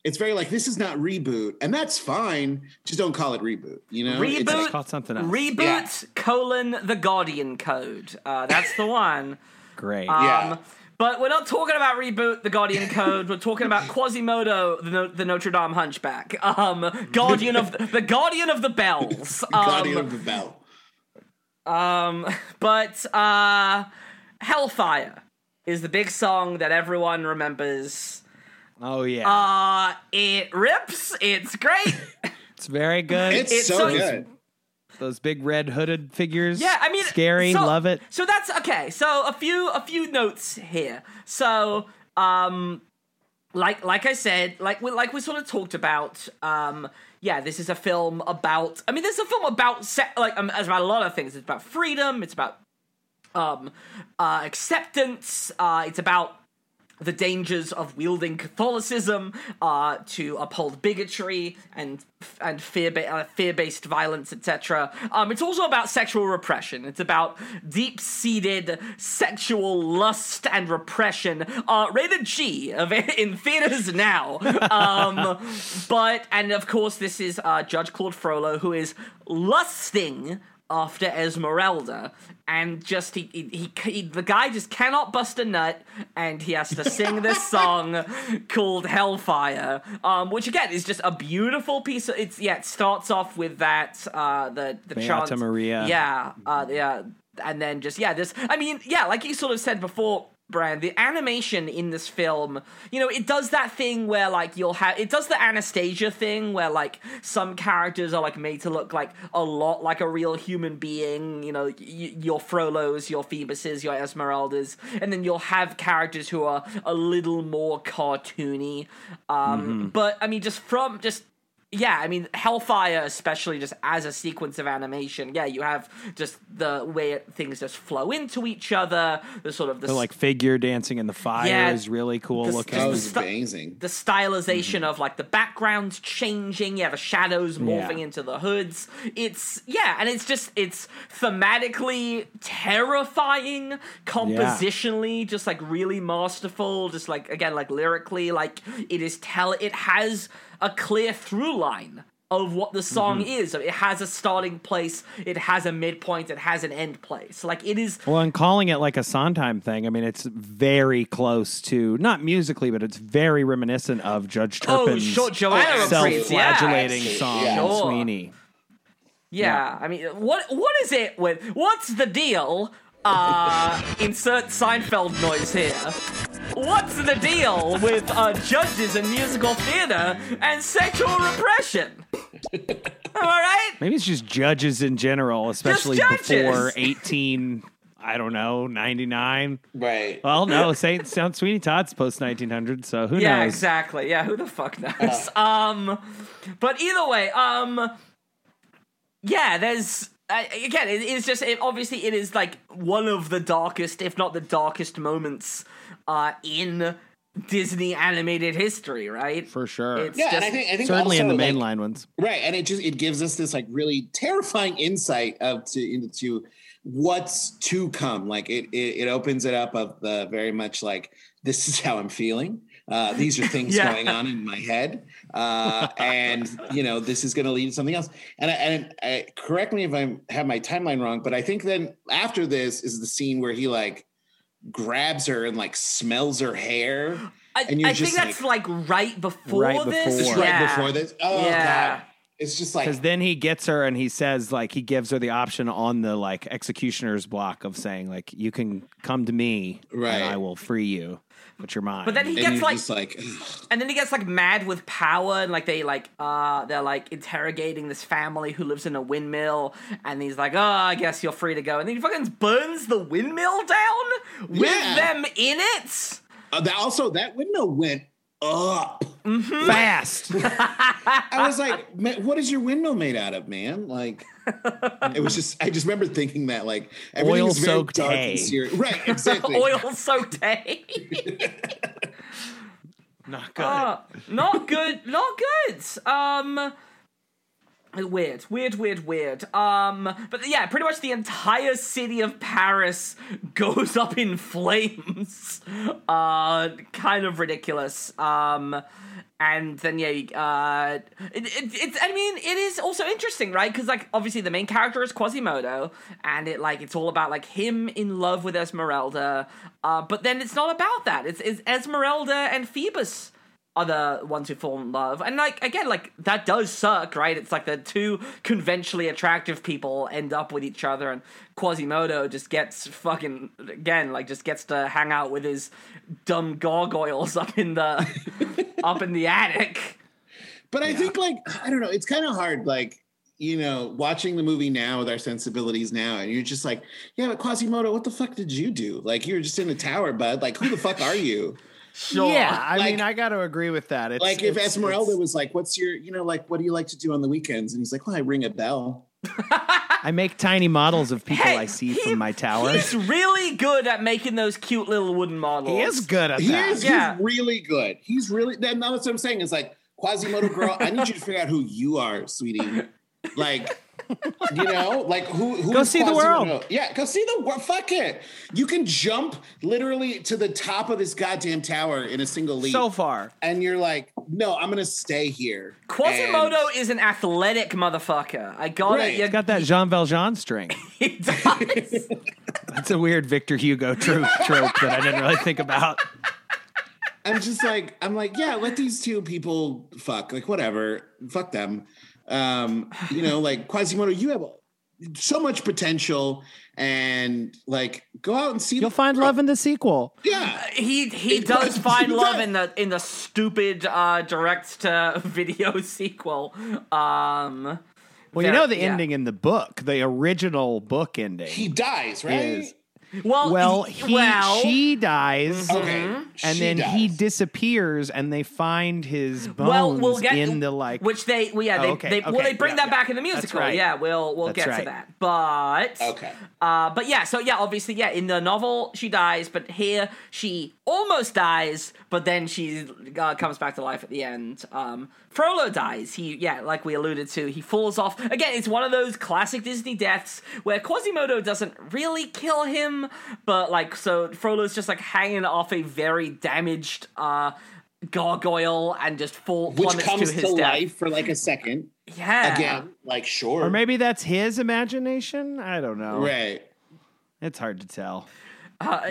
this is not Reboot, and that's fine. Just don't call it Reboot, you know? Reboot, it's called something else. Reboot : The Guardian Code. That's the one. Great. But we're not talking about Reboot, The Guardian Code. We're talking about Quasimodo, the Notre Dame Hunchback, Guardian of the Bells, Guardian of the Bell. Hellfire is the big song that everyone remembers. Oh, yeah. It rips. It's great. It's very good. It's so good. Those big red hooded figures. Yeah, I mean. Scary, love it. So that's, okay. So a few notes here. So, like I said, we sort of talked about, this is a film about, it's about a lot of things. It's about freedom. It's about acceptance. It's about the dangers of wielding Catholicism to uphold bigotry and fear-based violence, etc. It's also about sexual repression. It's about deep-seated sexual lust and repression. Rated G in theaters now. And of course, this is Judge Claude Frollo, who is lusting after Esmeralda, and just the guy just cannot bust a nut, and he has to sing this song called Hellfire, which again is just a beautiful piece of, it starts off with that the chant, Maria, and then like you sort of said before, Bran, the animation in this film, it does that thing where it does the Anastasia thing where some characters are made to look a lot like a real human being, your Frollos, your Phoebuses, your Esmeraldas, and then you'll have characters who are a little more cartoony. Hellfire, especially just as a sequence of animation, you have just the way things just flow into each other, the sort of... The figure dancing in the fire is really cool looking. That was amazing. The stylization of, the background changing, the shadows morphing into the hoods. It's thematically terrifying, compositionally, just really masterful, just lyrically, it has a clear through line of what the song is. So it has a starting place, it has a midpoint, it has an end place. Like it is. Well, and calling it like a Sondheim thing, I mean, it's very close to, not musically, but it's very reminiscent of Judge Turpin's self-flagellating song, Sweeney. Yeah, I mean, what is it with, what's the deal? Insert Seinfeld noise here. What's the deal with judges in musical theater and sexual repression? Am I right? Maybe it's just judges in general, especially before 18, I don't know, 99. Right. Well, no, Sound Sweeney Todd's post-1900, so who knows? Yeah, exactly. Yeah, who the fuck knows? But either way, yeah, there's... again, it is just obviously it is like one of the darkest, if not the darkest, moments in Disney animated history, right? For sure. It's and I think certainly also, in the mainline ones, right? And it gives us this like really terrifying insight into what's to come. Like it opens it up of the very much like this is how I'm feeling. These are things going on in my head. And, you know, this is going to lead to something else. And I correct me if I have my timeline wrong, but I think then after this is the scene where he like grabs her and like smells her hair. I think that's right before this. It's right before this. Oh, God. It's just like, because then he gets her and he says, like, he gives her the option on the like executioner's block of saying, like, you can come to me, and I will free you, but you're mine. But then he gets mad with power, and like they're like interrogating this family who lives in a windmill, and he's like, oh, I guess you're free to go, and then he fucking burns the windmill down with them in it. Also, that windmill went up. Fast. I was like, what is your window made out of, man? Like, it was just, I just remember thinking that, like, oil soaked hay. Right, exactly. Oil soaked hay. Not good. Not good. Weird. But yeah, pretty much the entire city of Paris goes up in flames. Kind of ridiculous. And then, it is also interesting, right? Because, like, obviously the main character is Quasimodo, and it's all about, like, him in love with Esmeralda. But then it's not about that. It's Esmeralda and Phoebus are the ones who fall in love. And, like, again, like, that does suck, right? It's like the two conventionally attractive people end up with each other, and Quasimodo just gets fucking, again, like, just gets to hang out with his dumb gargoyles up in the attic. But I think, like, I don't know, it's kind of hard, like, you know, watching the movie now with our sensibilities now, and you're just like, yeah, but Quasimodo, what the fuck did you do? Like, you were just in the tower, bud. Like, who the fuck are you? Sure. Yeah, I mean, I got to agree with that. It's, like, if Esmeralda was like, what's your, you know, like, what do you like to do on the weekends? And he's like, well, I ring a bell. I make tiny models of people I see from my tower. He's really good at making those cute little wooden models. He is good at that. He's really good. That's what I'm saying. It's like, Quasimodo girl, I need you to figure out who you are, sweetie. Like... you know, like who go see the world. Yeah, go see the world. Fuck it. You can jump literally to the top of this goddamn tower in a single leap. So far. And you're like, no, I'm going to stay here. Quasimodo is an athletic motherfucker. I got it. He's got that Jean Valjean string. He does. That's a weird Victor Hugo trope that I didn't really think about. I'm like, yeah, let these two people fuck. Like, whatever. Fuck them. You know, like, Quasimodo, you have so much potential, and like, go out and see. You'll find love in the sequel. Yeah, he does find love in the stupid direct to video sequel. Well, you know the ending in the book, the original book ending. He dies, right? She dies, he disappears, and they find his bones they bring that back in the musical. Right. Yeah, we'll get to that. But obviously, in the novel she dies, but here she almost dies, but then she comes back to life at the end. Frollo dies. Like we alluded to, he falls off. Again, it's one of those classic Disney deaths where Quasimodo doesn't really kill him, but, like, so Frollo's just, like, hanging off a very damaged gargoyle and just fall, which comes to life for like a second. Yeah. Again, like, sure. Or maybe that's his imagination. I don't know. Right. It's hard to tell.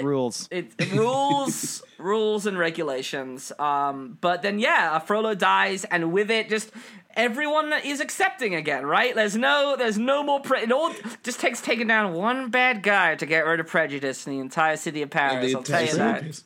Rules. It rules, rules and regulations. But then, yeah, Frollo dies, and with it, just everyone is accepting again, right? There's no more prejudice. It all just takes taking down one bad guy to get rid of prejudice in the entire city of Paris. I'll tell you that.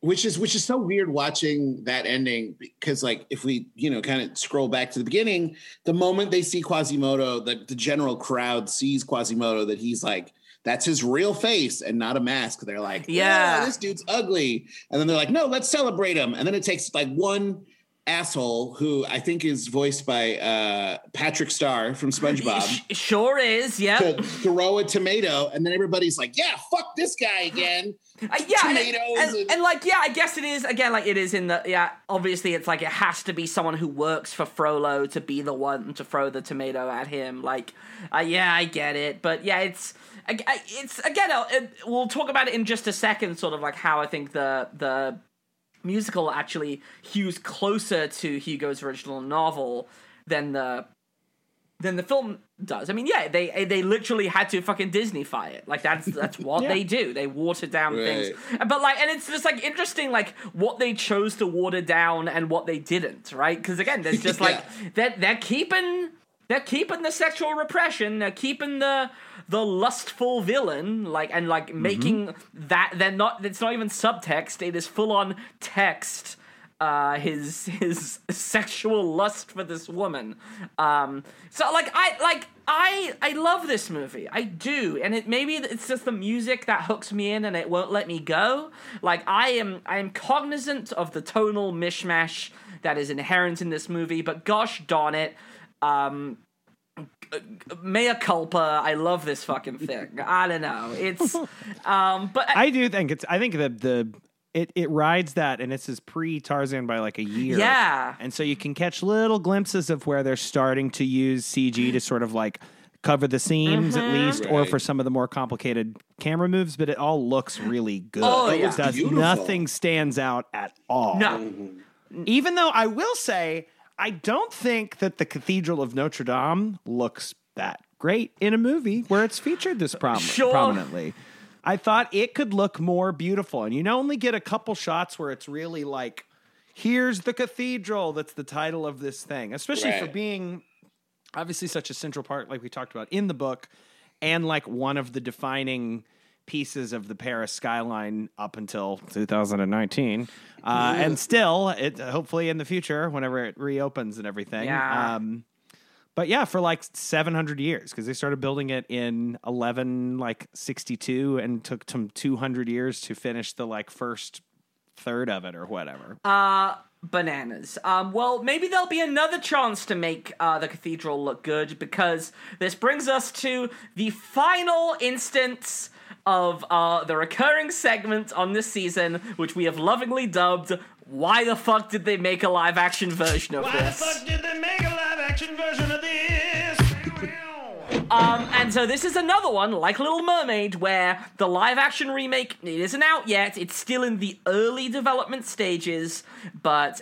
Which is so weird watching that ending, because, like, if we, you know, kind of scroll back to the beginning, the moment they see Quasimodo, the general crowd sees Quasimodo, that he's like, that's his real face and not a mask. They're like, yeah, this dude's ugly. And then they're like, no, let's celebrate him. And then it takes like one asshole who I think is voiced by Patrick Starr from SpongeBob. Sure is, yeah. To throw a tomato, and then everybody's like, yeah, fuck this guy again. I guess it is again, like, it is in the, yeah, obviously it's like it has to be someone who works for Frollo to be the one to throw the tomato at him, like, yeah, I get it. But yeah, it's again, we'll talk about it in just a second, sort of like how I think the musical actually hews closer to Hugo's original novel than the film does. I mean, yeah, they literally had to fucking Disney-fy it. Like, that's what they do. They water down things. But, like, and it's just, like, interesting, like, what they chose to water down and what they didn't, right? Because, again, there's just, like, they're keeping the sexual repression, they're keeping the lustful villain, like, and, like, making that, it's not even subtext, it is full-on text, his sexual lust for this woman. So, like, I love this movie. I do. And maybe it's just the music that hooks me in and it won't let me go. Like, I am cognizant of the tonal mishmash that is inherent in this movie, but gosh darn it, mea culpa, I love this fucking thing. I don't know. It's, but I do think it's, I think that it rides that, and this is pre-Tarzan by like a year. Yeah. And so you can catch little glimpses of where they're starting to use CG to sort of like cover the seams at least, or for some of the more complicated camera moves, but it all looks really good. Oh, yeah. It does. Beautiful. Nothing stands out at all. No. Mm-hmm. Even though I will say, I don't think that the Cathedral of Notre Dame looks that great in a movie where it's featured this prominently. I thought it could look more beautiful. And you only get a couple shots where it's really like, here's the cathedral, that's the title of this thing, especially for being obviously such a central part, like we talked about in the book, and like one of the defining pieces of the Paris skyline up until 2019. And still, it hopefully in the future, whenever it reopens and everything. Yeah. But yeah, for like 700 years, because they started building it in 1162 and took them 200 years to finish the like first third of it or whatever. Bananas. Well, maybe there'll be another chance to make the cathedral look good, because this brings us to the final instance of the recurring segment on this season, which we have lovingly dubbed, Why the Fuck Did They Make a Live Action Version of This? Why the fuck did they make a live action version of this? And so this is another one, like Little Mermaid, where the live-action remake, it isn't out yet. It's still in the early development stages, but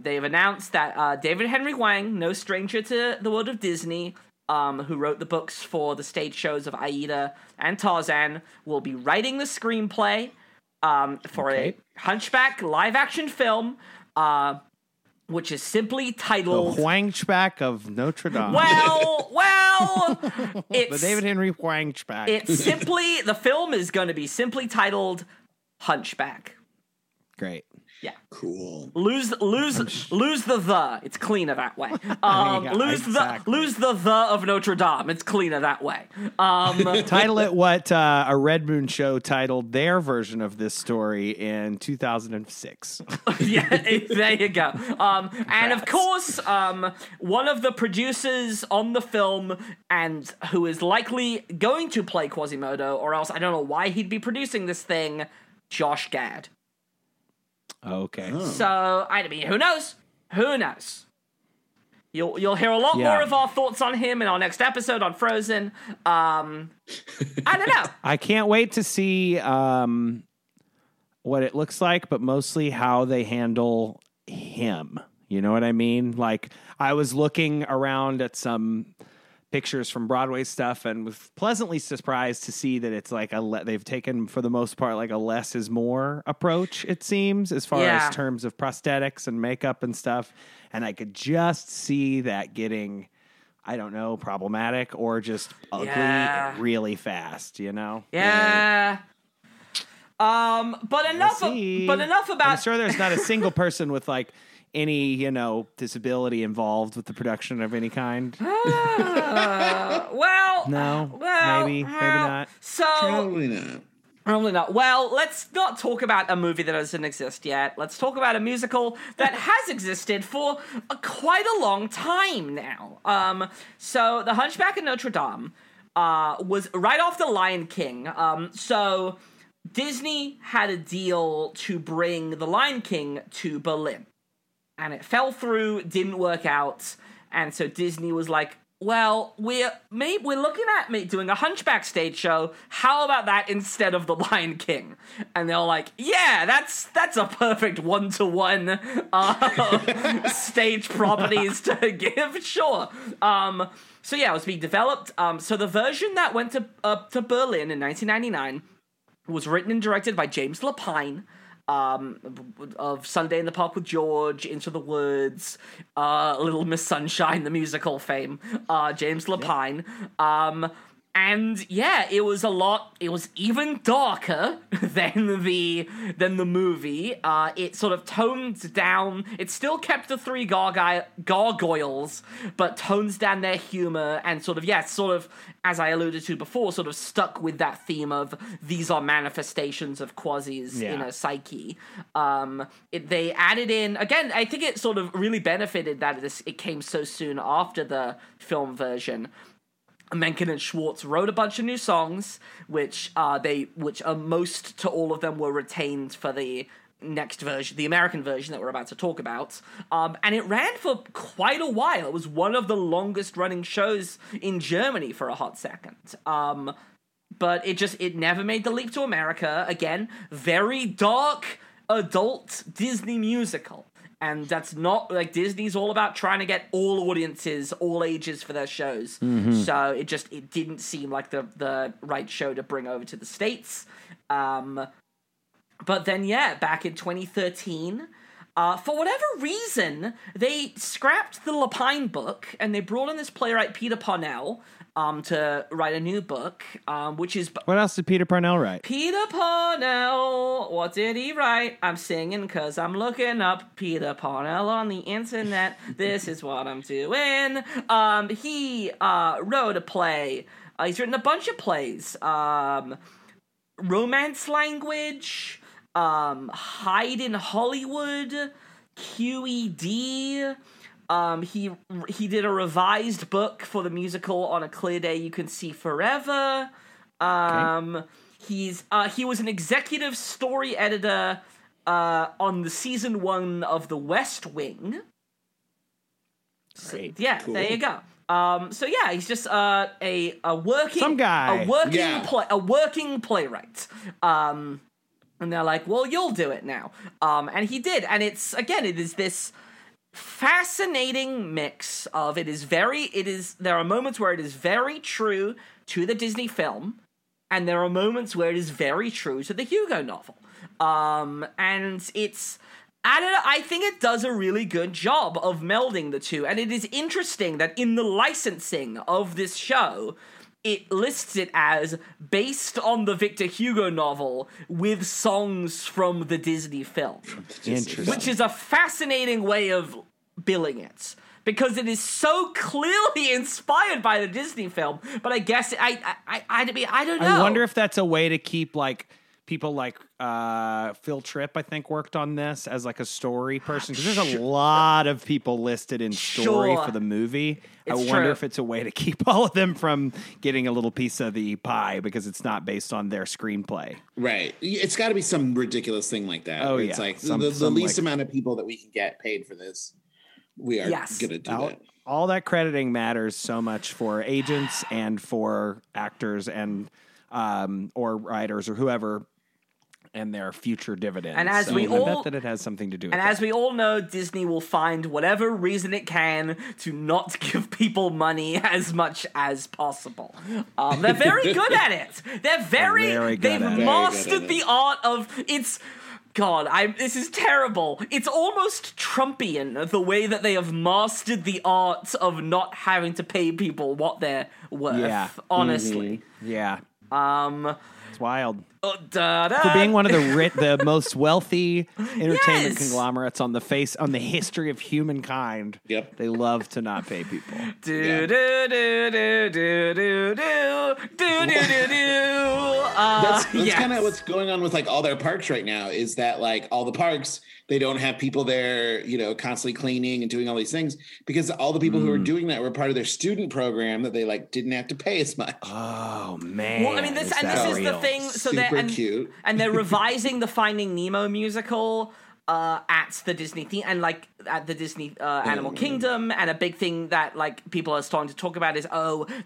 they've announced that David Henry Wang, no stranger to the world of Disney, who wrote the books for the stage shows of Aida and Tarzan, will be writing the screenplay for a Hunchback live-action film, which is simply titled... The Hunchback of Notre Dame. Well, it's... The David Henry Hunchback. It's simply... The film is going to be simply titled Hunchback. Great. Yeah. Cool. Lose the. It's cleaner that way. Lose the of Notre Dame. It's cleaner that way. Title it what a Red Moon show titled their version of this story in 2006. Yeah, there you go. And of course, one of the producers on the film, and who is likely going to play Quasimodo, or else I don't know why he'd be producing this thing, Josh Gad. Okay. Oh. So, I mean, who knows? Who knows? You'll hear a lot more of our thoughts on him in our next episode on Frozen. I don't know. I can't wait to see what it looks like, but mostly how they handle him. You know what I mean? Like, I was looking around at some pictures from Broadway stuff and was pleasantly surprised to see that it's like they've taken, for the most part, like a less is more approach, it seems, as far as terms of prosthetics and makeup and stuff. And I could just see that getting, I don't know, problematic or just ugly really fast, you know? Yeah. But enough about. I'm sure there's not a single person with like any, you know, disability involved with the production of any kind. Maybe not. So probably not. Well, let's not talk about a movie that doesn't exist yet. Let's talk about a musical that has existed for quite a long time now. So The Hunchback of Notre Dame was right off The Lion King. So Disney had a deal to bring The Lion King to Berlin, and it fell through, didn't work out, and so Disney was like, well, we're looking at doing a Hunchback stage show. How about that instead of The Lion King? And they're like, yeah, that's a perfect 1-to-1 stage properties to give, sure. So yeah, it was being developed. So the version that went to Berlin in 1999 was written and directed by James Lapine, of Sunday in the Park with George, Into the Woods, Little Miss Sunshine, the musical fame, James Lapine. And yeah, it was a lot, it was even darker than the movie. It sort of toned down, it still kept the three gargoyles, but tones down their humor and sort of, as I alluded to before, sort of stuck with that theme of these are manifestations of Quasi's inner psyche. They added in, again, I think it sort of really benefited that it came so soon after the film version. Menken and Schwartz wrote a bunch of new songs, which most to all of them were retained for the next version, the American version that we're about to talk about. And it ran for quite a while. It was one of the longest running shows in Germany for a hot second. But it never made the leap to America. Again, very dark adult Disney musical. And that's not, like, Disney's all about trying to get all audiences, all ages for their shows. Mm-hmm. So it didn't seem like the right show to bring over to the States. But then, back in 2013, for whatever reason, they scrapped the Lapine book and they brought in this playwright, Peter Parnell, to write a new book, which is... What else did Peter Parnell write? Peter Parnell, what did he write? I'm singing because I'm looking up Peter Parnell on the internet. This is what I'm doing. He wrote a play. He's written a bunch of plays. Romance Language, Hide in Hollywood, QED... He did a revised book for the musical On a Clear Day You Can See Forever. Okay. He was an executive story editor on the season 1 of The West Wing. Great. So, cool. There you go. So yeah, he's just a working playwright. And they're like, well, you'll do it now. And he did, and it is this fascinating mix of there are moments where it is very true to the Disney film, and there are moments where it is very true to the Hugo novel. And it's, I don't know, I think it does a really good job of melding the two, and it is interesting that in the licensing of this show, it lists it as based on the Victor Hugo novel with songs from the Disney film. Interesting. Which is a fascinating way of billing it, because it is so clearly inspired by the Disney film. But I guess I don't know. I wonder if that's a way to keep like people like Phil Tripp, I think, worked on this as like a story person, because there's a lot of people listed in story for the movie. It's I wonder if it's a way to keep all of them from getting a little piece of the pie because it's not based on their screenplay. Right. It's got to be some ridiculous thing like that. Oh, it's like the least amount of people that we can get paid for this, we are going to do that. All that crediting matters so much for agents and for actors and or writers or whoever and their future dividends. And as I bet that it has something to do with it. And as we all know, Disney will find whatever reason it can to not give people money as much as possible. They're very good at it. They've mastered the art of it's. God, this is terrible. It's almost Trumpian, the way that they have mastered the art of not having to pay people what they're worth, honestly. Mm-hmm. Yeah. It's wild. For being one of the most wealthy entertainment conglomerates on the history of humankind, they love to not pay people. That's kind of what's going on with like all their parks right now. Is that like all the parks they don't have people there, constantly cleaning and doing all these things because all the people who were doing that were part of their student program that they like didn't have to pay as much. Oh man! Well, I mean this is the thing. So they're cute. And they're revising the Finding Nemo musical at the Disney theme and like at the Disney Animal Kingdom. And a big thing that like people are starting to talk about is,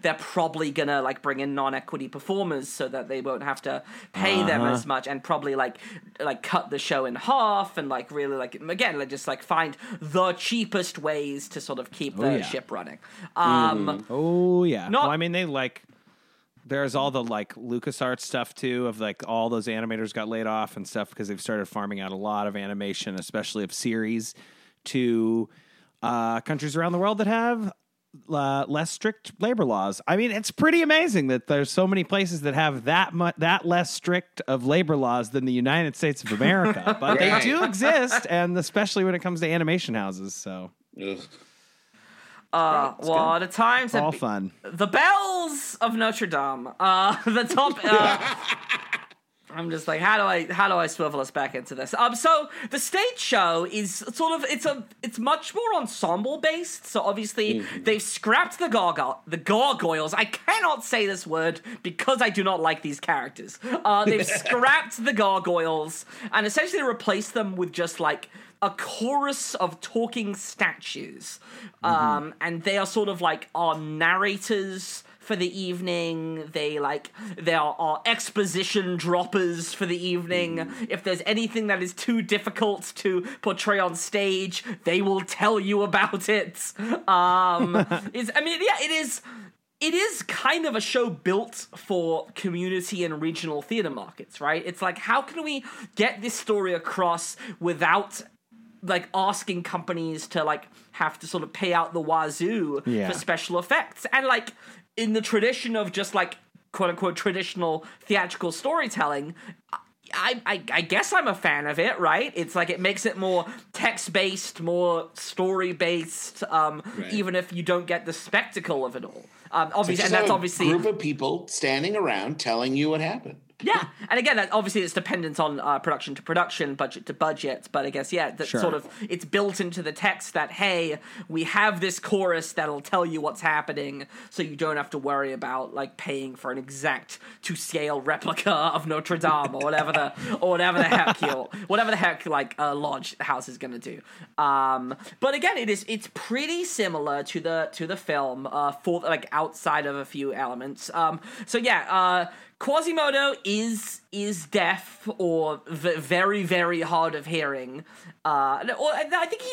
they're probably gonna like bring in non-equity performers so that they won't have to pay them as much, and probably like cut the show in half and like really like again like just like find the cheapest ways to sort of keep the ship running. There's all the like LucasArts stuff too, of like all those animators got laid off and stuff because they've started farming out a lot of animation, especially of series, to countries around the world that have less strict labor laws. I mean, it's pretty amazing that there's so many places that have that less strict of labor laws than the United States of America, but they do exist, and especially when it comes to animation houses. So. Ugh. What a time! All fun. The bells of Notre Dame. The top. I'm just like, how do I swivel us back into this? So the stage show is sort of it's much more ensemble based. So obviously they've scrapped the gargoyles. I cannot say this word because I do not like these characters. They've scrapped the gargoyles and essentially replaced them with just like a chorus of talking statues. And they are sort of like our narrators for the evening. They are our exposition droppers for the evening. If there's anything that is too difficult to portray on stage, they will tell you about it. It is kind of a show built for community and regional theater markets, right? It's like, how can we get this story across without like asking companies to like have to sort of pay out the wazoo for special effects? And like in the tradition of just like quote unquote traditional theatrical storytelling, I guess I'm a fan of it, right? It's like it makes it more text-based, more story-based, even if you don't get the spectacle of it all. Obviously, and that's obviously a group of people standing around telling you what happened. Yeah, and again, that obviously it's dependent on production to production, budget to budget, but I guess, sort of it's built into the text that, hey, we have this chorus that'll tell you what's happening, so you don't have to worry about, like, paying for an exact to-scale replica of Notre Dame or whatever the heck lodge house is going to do. But again, it's pretty similar to the film, for like outside of a few elements. Quasimodo is deaf or very, very hard of hearing. I think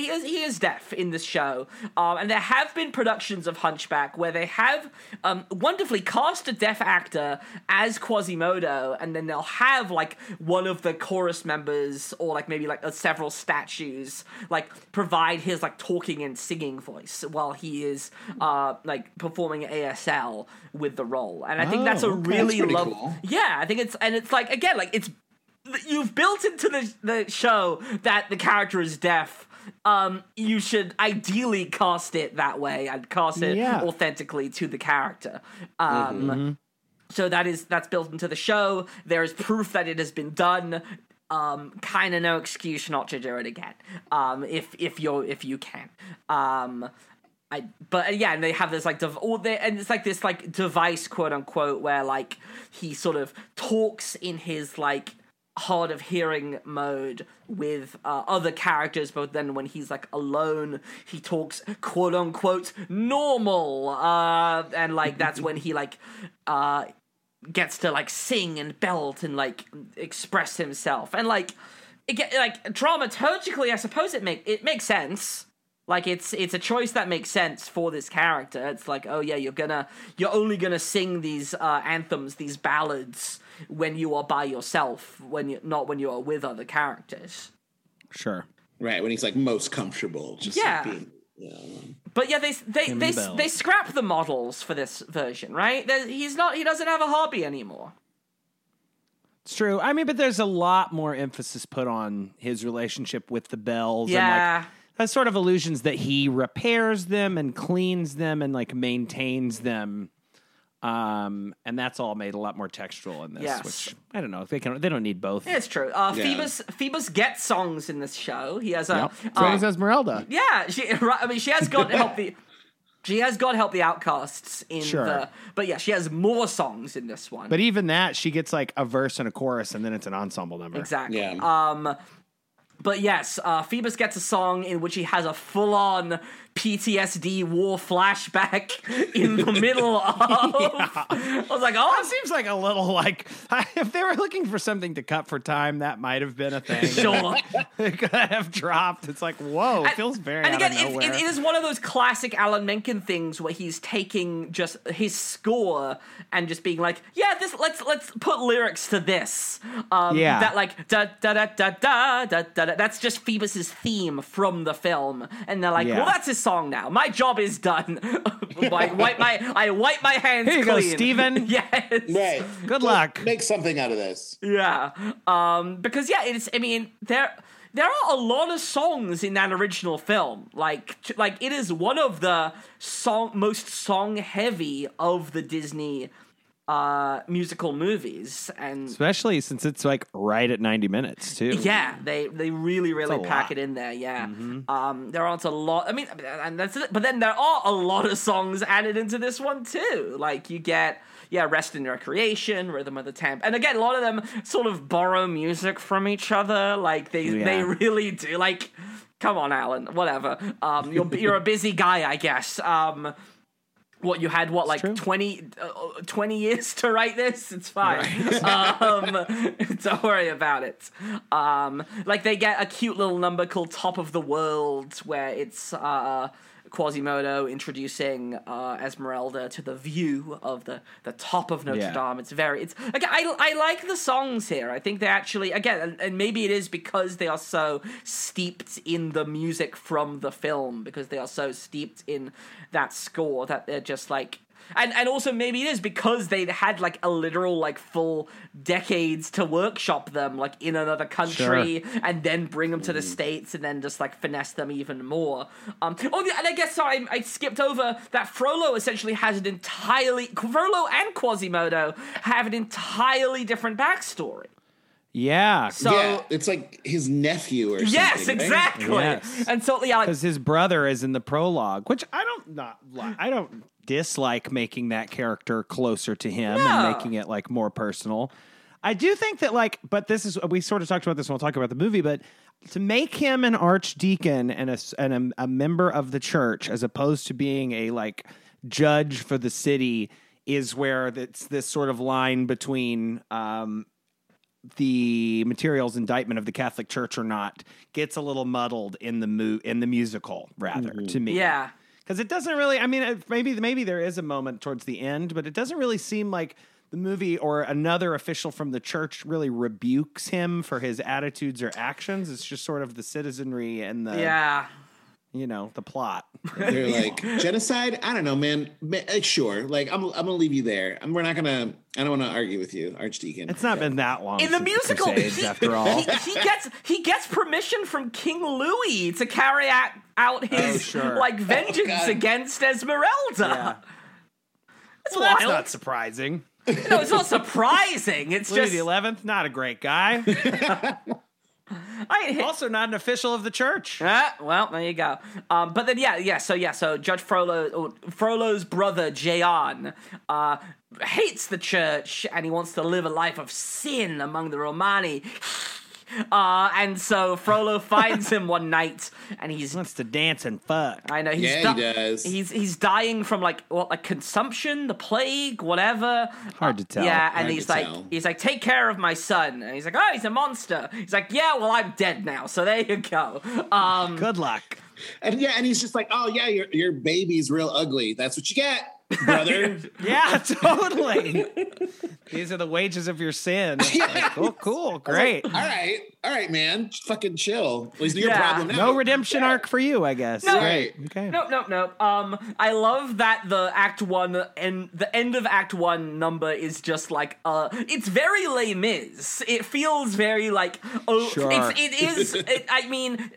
he is deaf in this show. And there have been productions of Hunchback where they have wonderfully cast a deaf actor as Quasimodo, and then they'll have like one of the chorus members or like maybe like several statues like provide his like talking and singing voice while he is like performing ASL with the role. And I think that's really lovely. Cool. Yeah, I think it's like, again, like it's, you've built into the show that the character is deaf. You should ideally cast it that way and cast it authentically to the character. So that's built into the show. There is proof that it has been done. Kind of no excuse not to do it again. If you can. And they have this like it's like this like device, quote unquote, where like he sort of talks in his like hard of hearing mode with other characters, but then when he's like alone, he talks quote unquote normal, and like that's when he like gets to, like, sing and belt and, like, express himself. And, like, dramaturgically, I suppose it makes sense. Like, it's a choice that makes sense for this character. It's like, oh, yeah, you're only gonna sing these anthems, these ballads, when you are by yourself, not when you are with other characters. Sure. Right, when he's, like, most comfortable. Just yeah. Like being, you know. But, yeah, they scrap the models for this version, right? He doesn't have a hobby anymore. It's true. I mean, but there's a lot more emphasis put on his relationship with the bells. Yeah. And, like, that's sort of illusions that he repairs them and cleans them and, like, maintains them. And that's all made a lot more textural in this, yes. Which I don't know if they don't need both. It's true. Yeah. Phoebus gets songs in this show. He has a, yep. So does Esmeralda. Yeah. She has God help the, she has God help the outcasts in sure. the, but yeah, she has more songs in this one. But even that, she gets like a verse and a chorus and then it's an ensemble number. Exactly. Yeah. But yes, Phoebus gets a song in which he has a full-on PTSD war flashback in the middle of... Yeah. I was like, oh... That seems like a little, like... If they were looking for something to cut for time, that might have been a thing. Sure. They could have dropped. It's like, whoa, it feels very and again, out of nowhere. It is one of those classic Alan Menken things where he's taking just his score and just being like, yeah, this let's put lyrics to this. Yeah. That, like, da-da-da-da-da-da-da. That's just Phoebus's theme from the film, and they're like, yeah. "Well, that's his song now. My job is done. I wipe my hands clean." Here you go, Stephen. Yes. Right. Good luck. Make something out of this. Yeah. Because yeah, it's. I mean, there are a lot of songs in that original film. Like it is one of the most song heavy of the Disney musical movies, and especially since it's like right at 90 minutes too. Yeah, they really pack it in there. Yeah, mm-hmm. There aren't a lot. I mean, and that's it. But then there are a lot of songs added into this one too. Like you get Rest in Recreation, Rhythm of the Temp, and again a lot of them sort of borrow music from each other. Like they really do. Like, come on, Alan, whatever. You're a busy guy, I guess. You had 20 years to write this? It's fine. Right. Don't worry about it. They get a cute little number called Top of the World, where it's Quasimodo introducing Esmeralda to the view of the top of Notre Dame. I like the songs here. I think they actually, and maybe it is because they are so steeped in the music from the film, because they are so steeped in that score that they're just like, and also maybe it is because they had like a literal like full decades to workshop them like in another country sure. and then bring them to the States and then just like finesse them even more. I skipped over that Frollo essentially has an entirely Frollo and Quasimodo have an entirely different backstory. Yeah. So it's like his nephew or something. Yes, exactly. Right? Yes. And so yeah, because his brother is in the prologue, which I don't dislike making that character closer to him and making it like more personal. I do think that we sort of talked about this when we'll talk about the movie, but to make him an archdeacon and a member of the church as opposed to being a like judge for the city is where it's this sort of line between the Materials Indictment of the Catholic Church or not gets a little muddled in the musical rather to me. Yeah. Because it doesn't really, I mean, maybe there is a moment towards the end, but it doesn't really seem like the movie or another official from the church really rebukes him for his attitudes or actions. It's just sort of the citizenry and the, the plot. They're like, genocide? I don't know, man. Sure. Like, I'm going to leave you there. We're not going to, I don't want to argue with you, Archdeacon. It's not been that long. In the musical, he gets permission from King Louis to carry out his vengeance against Esmeralda. Yeah. That's not surprising. No, it's not surprising. It's Louis the 11th, not a great guy. Also not an official of the church. Well, there you go. But then, so Judge Frollo, or Frollo's brother, Jayon, hates the church and he wants to live a life of sin among the Romani. And so Frollo finds him one night, and he wants to dance and fuck. I know. He does. He's dying from like consumption, the plague, whatever. Hard to tell. Yeah, and he's like, take care of my son. And he's like, oh, he's a monster. He's like, yeah, well, I'm dead now. So there you go. Good luck. And he's just like, oh yeah, your baby's real ugly. That's what you get. Brother. Yeah, totally. These are the wages of your sin. Yeah. Like, oh, cool. Great. Like, all right, man. Fucking chill. At least your problem now. No redemption arc for you, I guess. No, right. Okay. No. I love that the Act 1 and the end of Act 1 number is just like, it's very Les Mis. It feels very like, oh, sure. It is.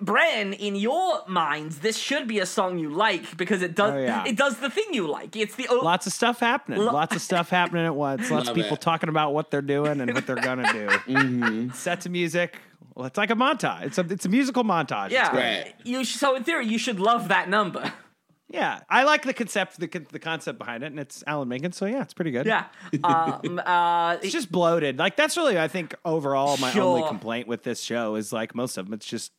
Bran, in your minds, this should be a song you like because it does. Oh, yeah. It does the thing you like. It's lots of stuff happening. Lots of stuff happening at once. Lots of people talking about what they're doing and what they're gonna do. Mm-hmm. Sets of music. Well, it's like a montage. It's a musical montage. Yeah. Right. So in theory, you should love that number. Yeah, I like the concept. The concept behind it, and it's Alan Menken. So yeah, it's pretty good. Yeah. It's just bloated. Like that's really, I think, overall my only complaint with this show is like most of them. It's just.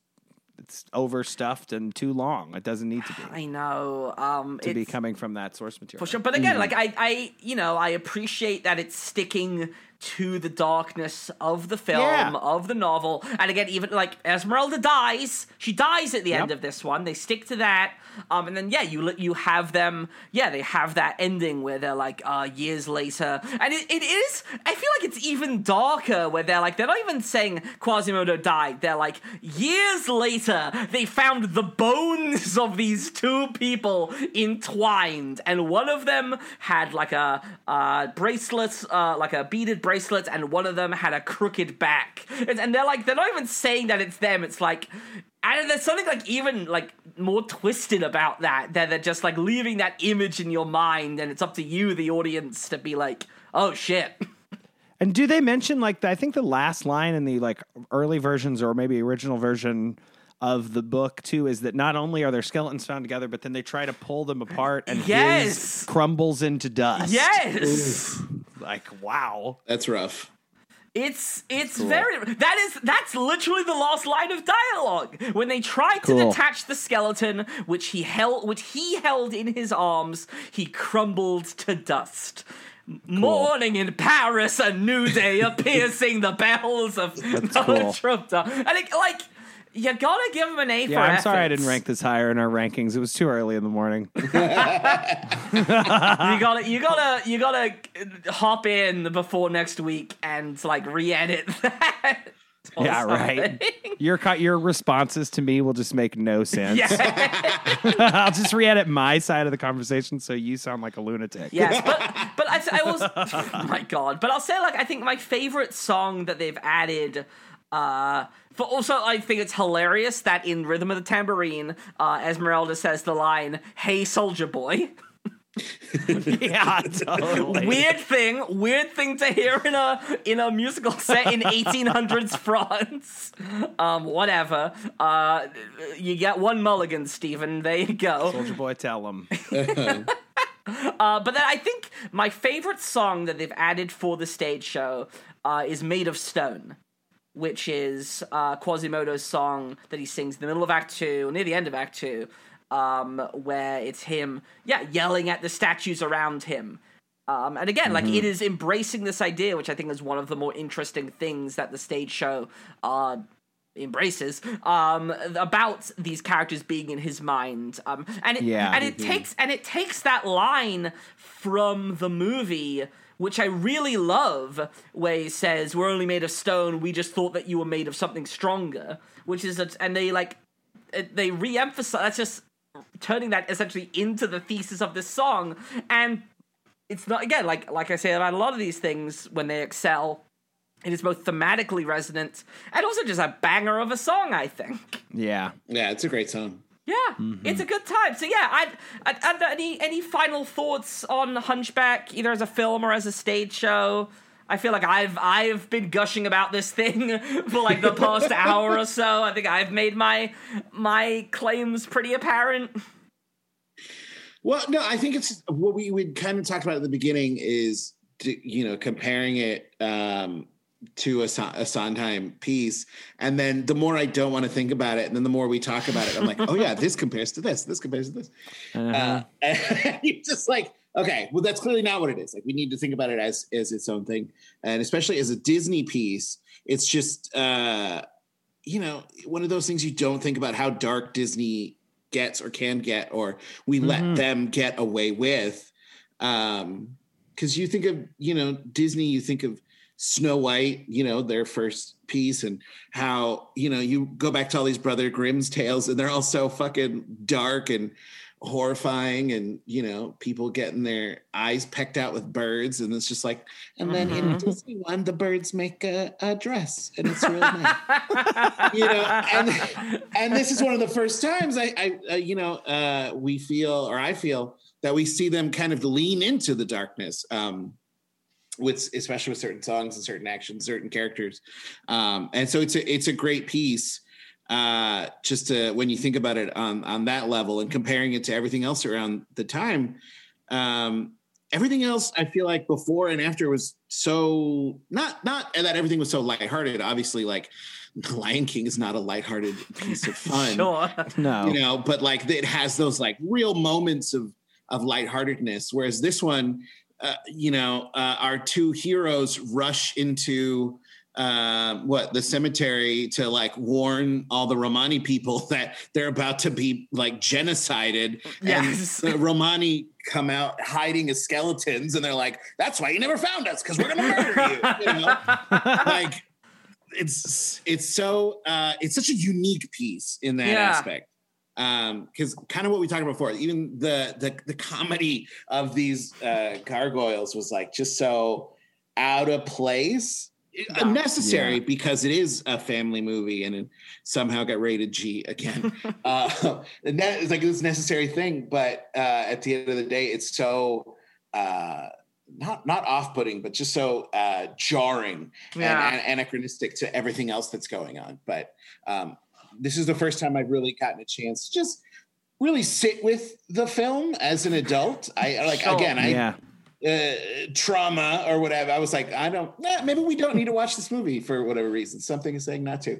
It's overstuffed and too long. It doesn't need to be. I know. To be coming from that source material. For sure. But again, like I appreciate that it's sticking to the darkness of the film, of the novel. And again, even like Esmeralda dies. She dies at the end of this one. They stick to that. And then, you have them. Yeah, they have that ending where they're like years later. And it is, I feel like it's even darker where they're like, they're not even saying Quasimodo died. They're like, years later, they found the bones of these two people entwined. And one of them had like a bracelet, like a beaded bracelets, and one of them had a crooked back, and they're like, they're not even saying that it's them. It's like, and there's something like even like more twisted about that they're just like leaving that image in your mind, and it's up to you, the audience, to be like, oh shit. And do they mention like I think the last line in the like early versions or maybe original version of the book too is that not only are their skeletons found together, but then they try to pull them apart, and his crumbles into dust. Yes. Ooh. Like, wow, that's rough. It's cool. That's literally the last line of dialogue when they tried to detach the skeleton, which he held in his arms. He crumbled to dust. Cool. Morning in Paris, a new day piercing the bells of Notre Dame. And it, like. You gotta give him an A for efforts. I'm sorry I didn't rank this higher in our rankings. It was too early in the morning. You gotta hop in before next week and like re-edit that. Yeah, right. Your responses to me will just make no sense. I'll just re-edit my side of the conversation so you sound like a lunatic. Yes, but I was. Oh my God. But I'll say like I think my favorite song that they've added. But also, I think it's hilarious that in Rhythm of the Tambourine, Esmeralda says the line, "Hey, soldier boy." Yeah, totally. Weird thing to hear in a musical set in 1800s France. Whatever. You get one mulligan, Stephen. There you go. Soldier boy, tell him. But then I think my favorite song that they've added for the stage show is "Made of Stone," which is Quasimodo's song that he sings in the middle of Act 2, near the end of Act 2, where it's him, yelling at the statues around him. And again, like, it is embracing this idea, which I think is one of the more interesting things that the stage show embraces, about these characters being in his mind. And it takes that line from the movie, which I really love, where he says, "We're only made of stone. We just thought that you were made of something stronger," which is, and they reemphasize. That's just turning that essentially into the thesis of this song. And it's not, again, like I say about a lot of these things when they excel. It is both thematically resonant and also just a banger of a song, I think. Yeah, it's a great song. Yeah, it's a good time. So yeah, I'd any final thoughts on Hunchback, either as a film or as a stage show? I feel like I've been gushing about this thing for like the past hour or so. I think I've made my claims pretty apparent. Well, no, I think it's what we kind of talked about at the beginning is, comparing it to a Sondheim piece. And then the more I don't want to think about it, and then the more we talk about it, I'm like, oh yeah, this compares to this. This compares to this. And you're just like, okay, well, that's clearly not what it is. Like, we need to think about it as its own thing. And especially as a Disney piece, it's just, you know, one of those things you don't think about how dark Disney gets or can get, or we let them get away with. Because you think of, you know, Disney, you think of Snow White, you know, their first piece, and how, you know, you go back to all these Brother Grimm's tales and they're all so fucking dark and horrifying, and, you know, people getting their eyes pecked out with birds, and it's just like, and then in Disney one, the birds make a dress, and it's really nice. You know, and this is one of the first times I feel that we see them kind of lean into the darkness, with, especially with certain songs and certain actions, certain characters, and so it's a great piece. Just when you think about it on that level and comparing it to everything else around the time, everything else I feel like before and after was so not that everything was so lighthearted. Obviously, like The Lion King is not a lighthearted piece of fun, sure, no, you know, but like it has those like real moments of lightheartedness. Whereas this one, our two heroes rush into the cemetery to like warn all the Romani people that they're about to be like genocided. Yes. And the Romani come out hiding as skeletons, and they're like, "That's why you never found us, because we're gonna murder you." You know? Like it's such a unique piece in that aspect. Because kind of what we talked about before, even the comedy of these gargoyles was like just so out of place. Unnecessary because it is a family movie, and it somehow got rated G again. And that is like this necessary thing, but at the end of the day, it's so not off-putting, but just so jarring and anachronistic to everything else that's going on. But this is the first time I've really gotten a chance to just really sit with the film as an adult. Trauma or whatever. I was like, maybe we don't need to watch this movie for whatever reason. Something is saying not to.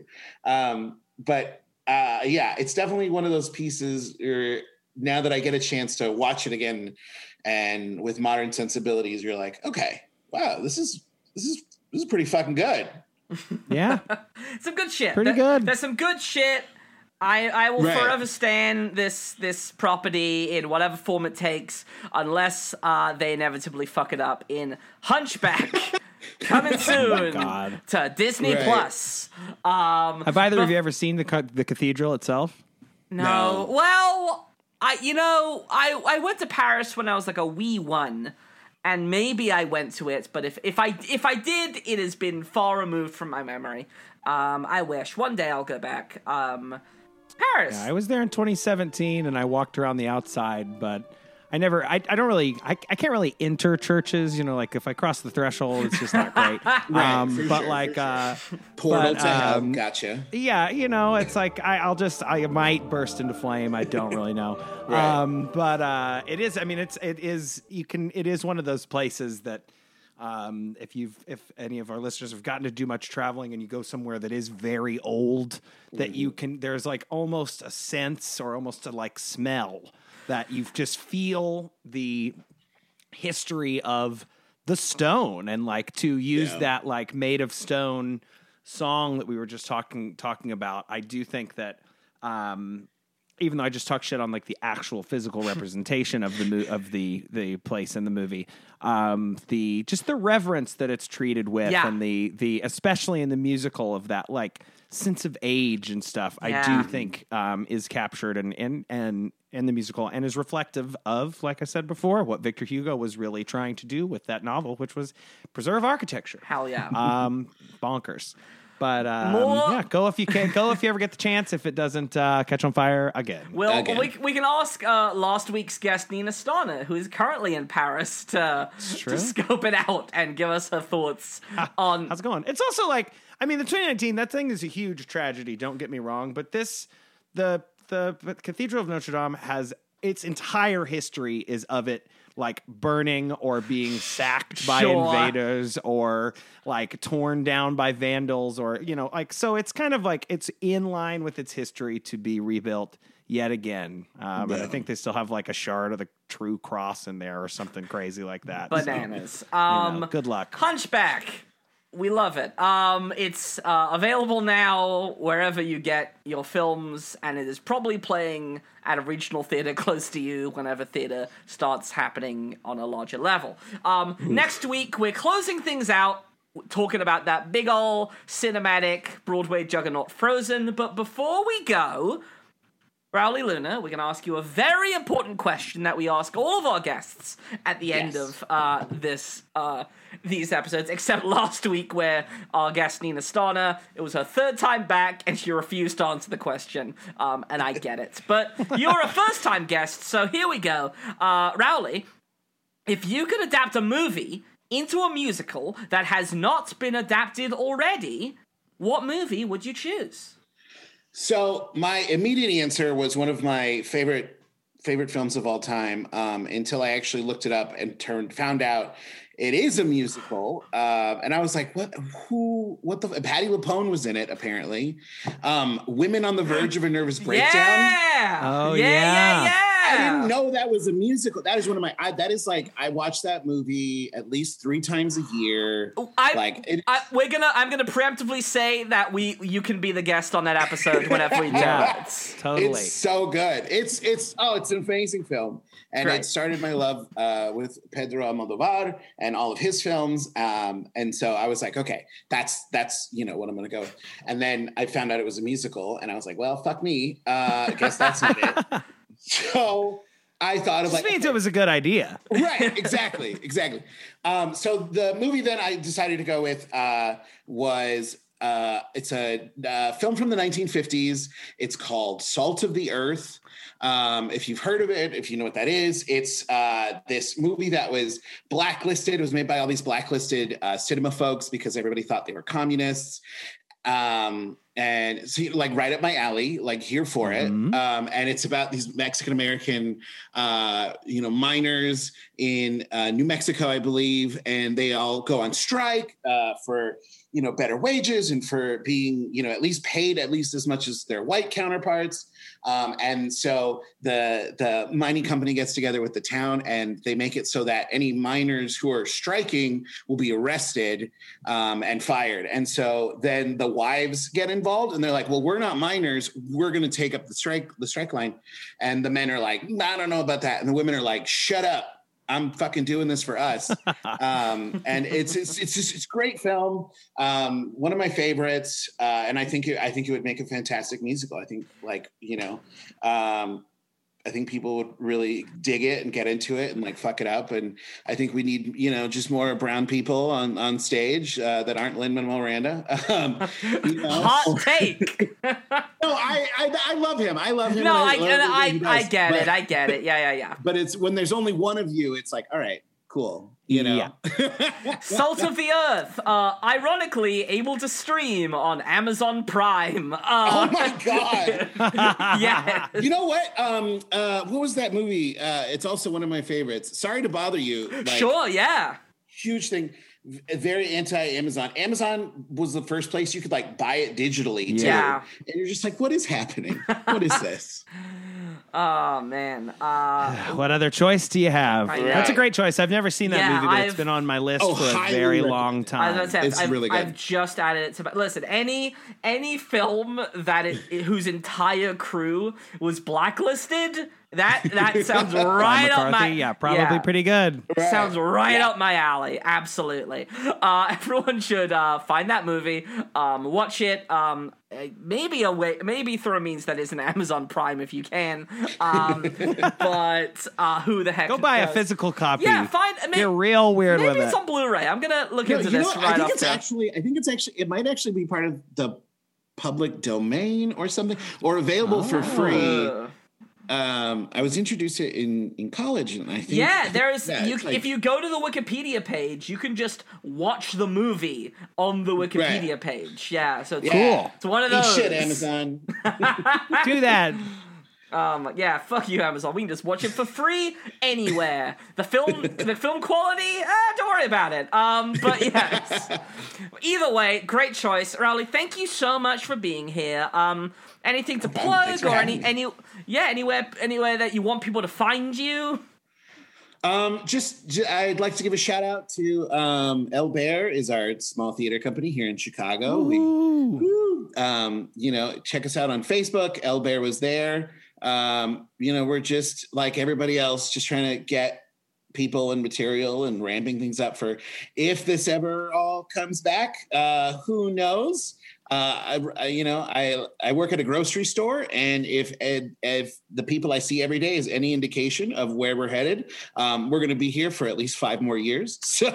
It's definitely one of those pieces where now that I get a chance to watch it again and with modern sensibilities, you're like, okay, wow, this is pretty fucking good. Yeah. Some good shit. Pretty good. There's some good shit. I will forever stand this property in whatever form it takes, unless they inevitably fuck it up in Hunchback, coming soon to Disney Plus. Have either of you ever seen the cathedral itself? No. Well, I went to Paris when I was like a wee one, and maybe I went to it, but if I did, it has been far removed from my memory. I wish one day I'll go back. Paris. Yeah, I was there in 2017, and I walked around the outside, but I can't really enter churches, you know, like if I cross the threshold, it's just not great. Portal to hell, gotcha. Yeah, you know, it's like I might burst into flame. I don't really know. Right. It is. I mean, it is one of those places that. If any of our listeners have gotten to do much traveling and you go somewhere that is very old, that you can, there's like almost a sense or almost a like smell that you just feel the history of the stone, and like to use that like Made of Stone song that we were just talking about. I do think that, even though I just talk shit on like the actual physical representation of the place in the movie, the just the reverence that it's treated with, and the especially in the musical of that like sense of age and stuff, I do think is captured in the musical and is reflective of, like I said before, what Victor Hugo was really trying to do with that novel, which was preserve architecture. Hell yeah, bonkers. But go if you can. Go if you ever get the chance. If it doesn't catch on fire again. Well, we can ask last week's guest Nina Starner, who is currently in Paris, to scope it out and give us her thoughts on. How's it going? It's also like, I mean, the 2019, that thing is a huge tragedy. Don't get me wrong, but the Cathedral of Notre Dame has its entire history is of it like burning or being sacked by invaders or like torn down by vandals or, you know, like, so it's kind of like it's in line with its history to be rebuilt yet again. And I think they still have like a shard of the true cross in there or something crazy like that. Bananas. So, you know, good luck. Hunchback. We love it. It's available now wherever you get your films, and it is probably playing at a regional theatre close to you whenever theatre starts happening on a larger level. Next week, we're closing things out, talking about that big ol' cinematic Broadway juggernaut Frozen. But before we go, Rowley Luna, we're going to ask you a very important question that we ask all of our guests at the end of these episodes, except last week where our guest Nina Starner, it was her third time back and she refused to answer the question, and I get it. But you're a first-time guest, so here we go. Rowley, if you could adapt a movie into a musical that has not been adapted already, what movie would you choose? So my immediate answer was one of my favorite films of all time, until I actually looked it up and found out it is a musical. And I was like, Patti LuPone was in it, apparently. Women on the Verge of a Nervous Breakdown. Yeah. Oh, yeah. I didn't know that was a musical. That is one of my. I watch that movie at least 3 times a year. I'm gonna preemptively say that you can be the guest on that episode whenever we do. Totally. It's so good. It's an amazing film, and it started my love with Pedro Almodovar and all of his films. And so I was like, okay, that's what I'm gonna go with. And then I found out it was a musical, and I was like, well, fuck me. I guess that's not it. So I thought of means it was a good idea. Right, exactly. So the movie then I decided to go with was it's a film from the 1950s. It's called Salt of the Earth. If you've heard of it, if you know what that is, it's this movie that was blacklisted. It was made by all these blacklisted cinema folks because everybody thought they were communists. And so right up my alley, here for it. And it's about these Mexican-American, miners in New Mexico, I believe. And they all go on strike for, better wages and for being, at least paid at least as much as their white counterparts. And so the mining company gets together with the town and they make it so that any miners who are striking will be arrested and fired. And so then the wives get involved and they're like, well, we're not miners. We're going to take up the strike line. And the men are like, I don't know about that. And the women are like, shut up. I'm fucking doing this for us. And it's great film. One of my favorites. And I think it would make a fantastic musical. I think I think people would really dig it and get into it and fuck it up. And I think we need, just more brown people on stage that aren't Lin-Manuel Miranda. Hot take. No, I love him. No, I get it. I get it. Yeah. But it's when there's only one of you, it's like, all right, cool. Salt of the Earth, ironically able to stream on Amazon Prime. Oh my god. Yeah. You know what? What was that movie? It's also one of my favorites. Sorry to Bother You. Sure, yeah. Huge thing. Very anti-Amazon. Amazon was the first place you could buy it digitally too. Yeah. And you're just like, what is happening? What is this? Oh, man. What other choice do you have? Right. That's a great choice. I've never seen that movie, but it's been on my list for a very long time. It's really good. I've just added it to... Listen, any film that whose entire crew was blacklisted... That sounds right up my... Yeah, probably pretty good. Right. Sounds right up my alley. Absolutely. Everyone should find that movie, watch it, maybe through a means that isn't Amazon Prime if you can, but who the heck knows? Go buy a physical copy. Yeah, find... You're real weird with it. Maybe it's on Blu-ray. I'm going to look into this right off. It might actually be part of the public domain or something, or available for free. I was introduced to it in college, and I think if you go to the Wikipedia page, you can just watch the movie on the Wikipedia page. Yeah, so it's cool. It's one of those. Eat shit, Amazon. Do that. Yeah, fuck you, Amazon. We can just watch it for free anywhere. The film quality, don't worry about it. But yes. Either way, great choice, Rowley. Thank you so much for being here. Anything to plug or anywhere that you want people to find you? I'd like to give a shout out to El Bear is our small theater company here in Chicago. Check us out on Facebook. El Bear was there. We're just like everybody else, just trying to get people and material and ramping things up for if this ever all comes back. Who knows? I work at a grocery store, and if the people I see every day is any indication of where we're headed, we're going to be here for at least 5 more years. So,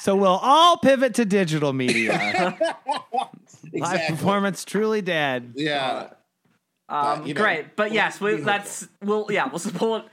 so we'll all pivot to digital media. Exactly. Live performance truly dead. Yeah. Great. But yes, we'll support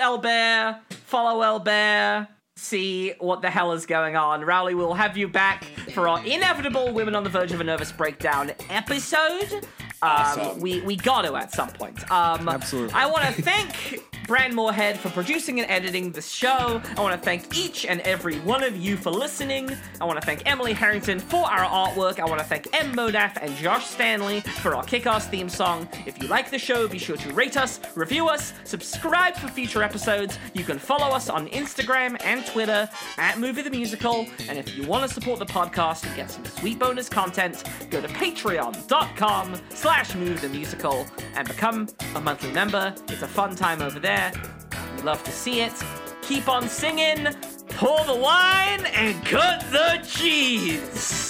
El Bear, follow El Bear. See what the hell is going on. Rowley, we'll have you back for our inevitable Women on the Verge of a Nervous Breakdown episode. Awesome. We got to at some point. Absolutely. I want to thank Bran Moorhead for producing and editing this show. I want to thank each and every one of you for listening. I want to thank Emily Harrington for our artwork. I want to thank M. Modaff and Josh Stanley for our kick-ass theme song. If you like the show, be sure to rate us, review us, subscribe for future episodes. You can follow us on Instagram and Twitter @MovieTheMusical. And if you want to support the podcast and get some sweet bonus content, go to patreon.com/MovieTheMusical and become a monthly member. It's a fun time over there. We love to see it. Keep on singing, pour the wine, and cut the cheese.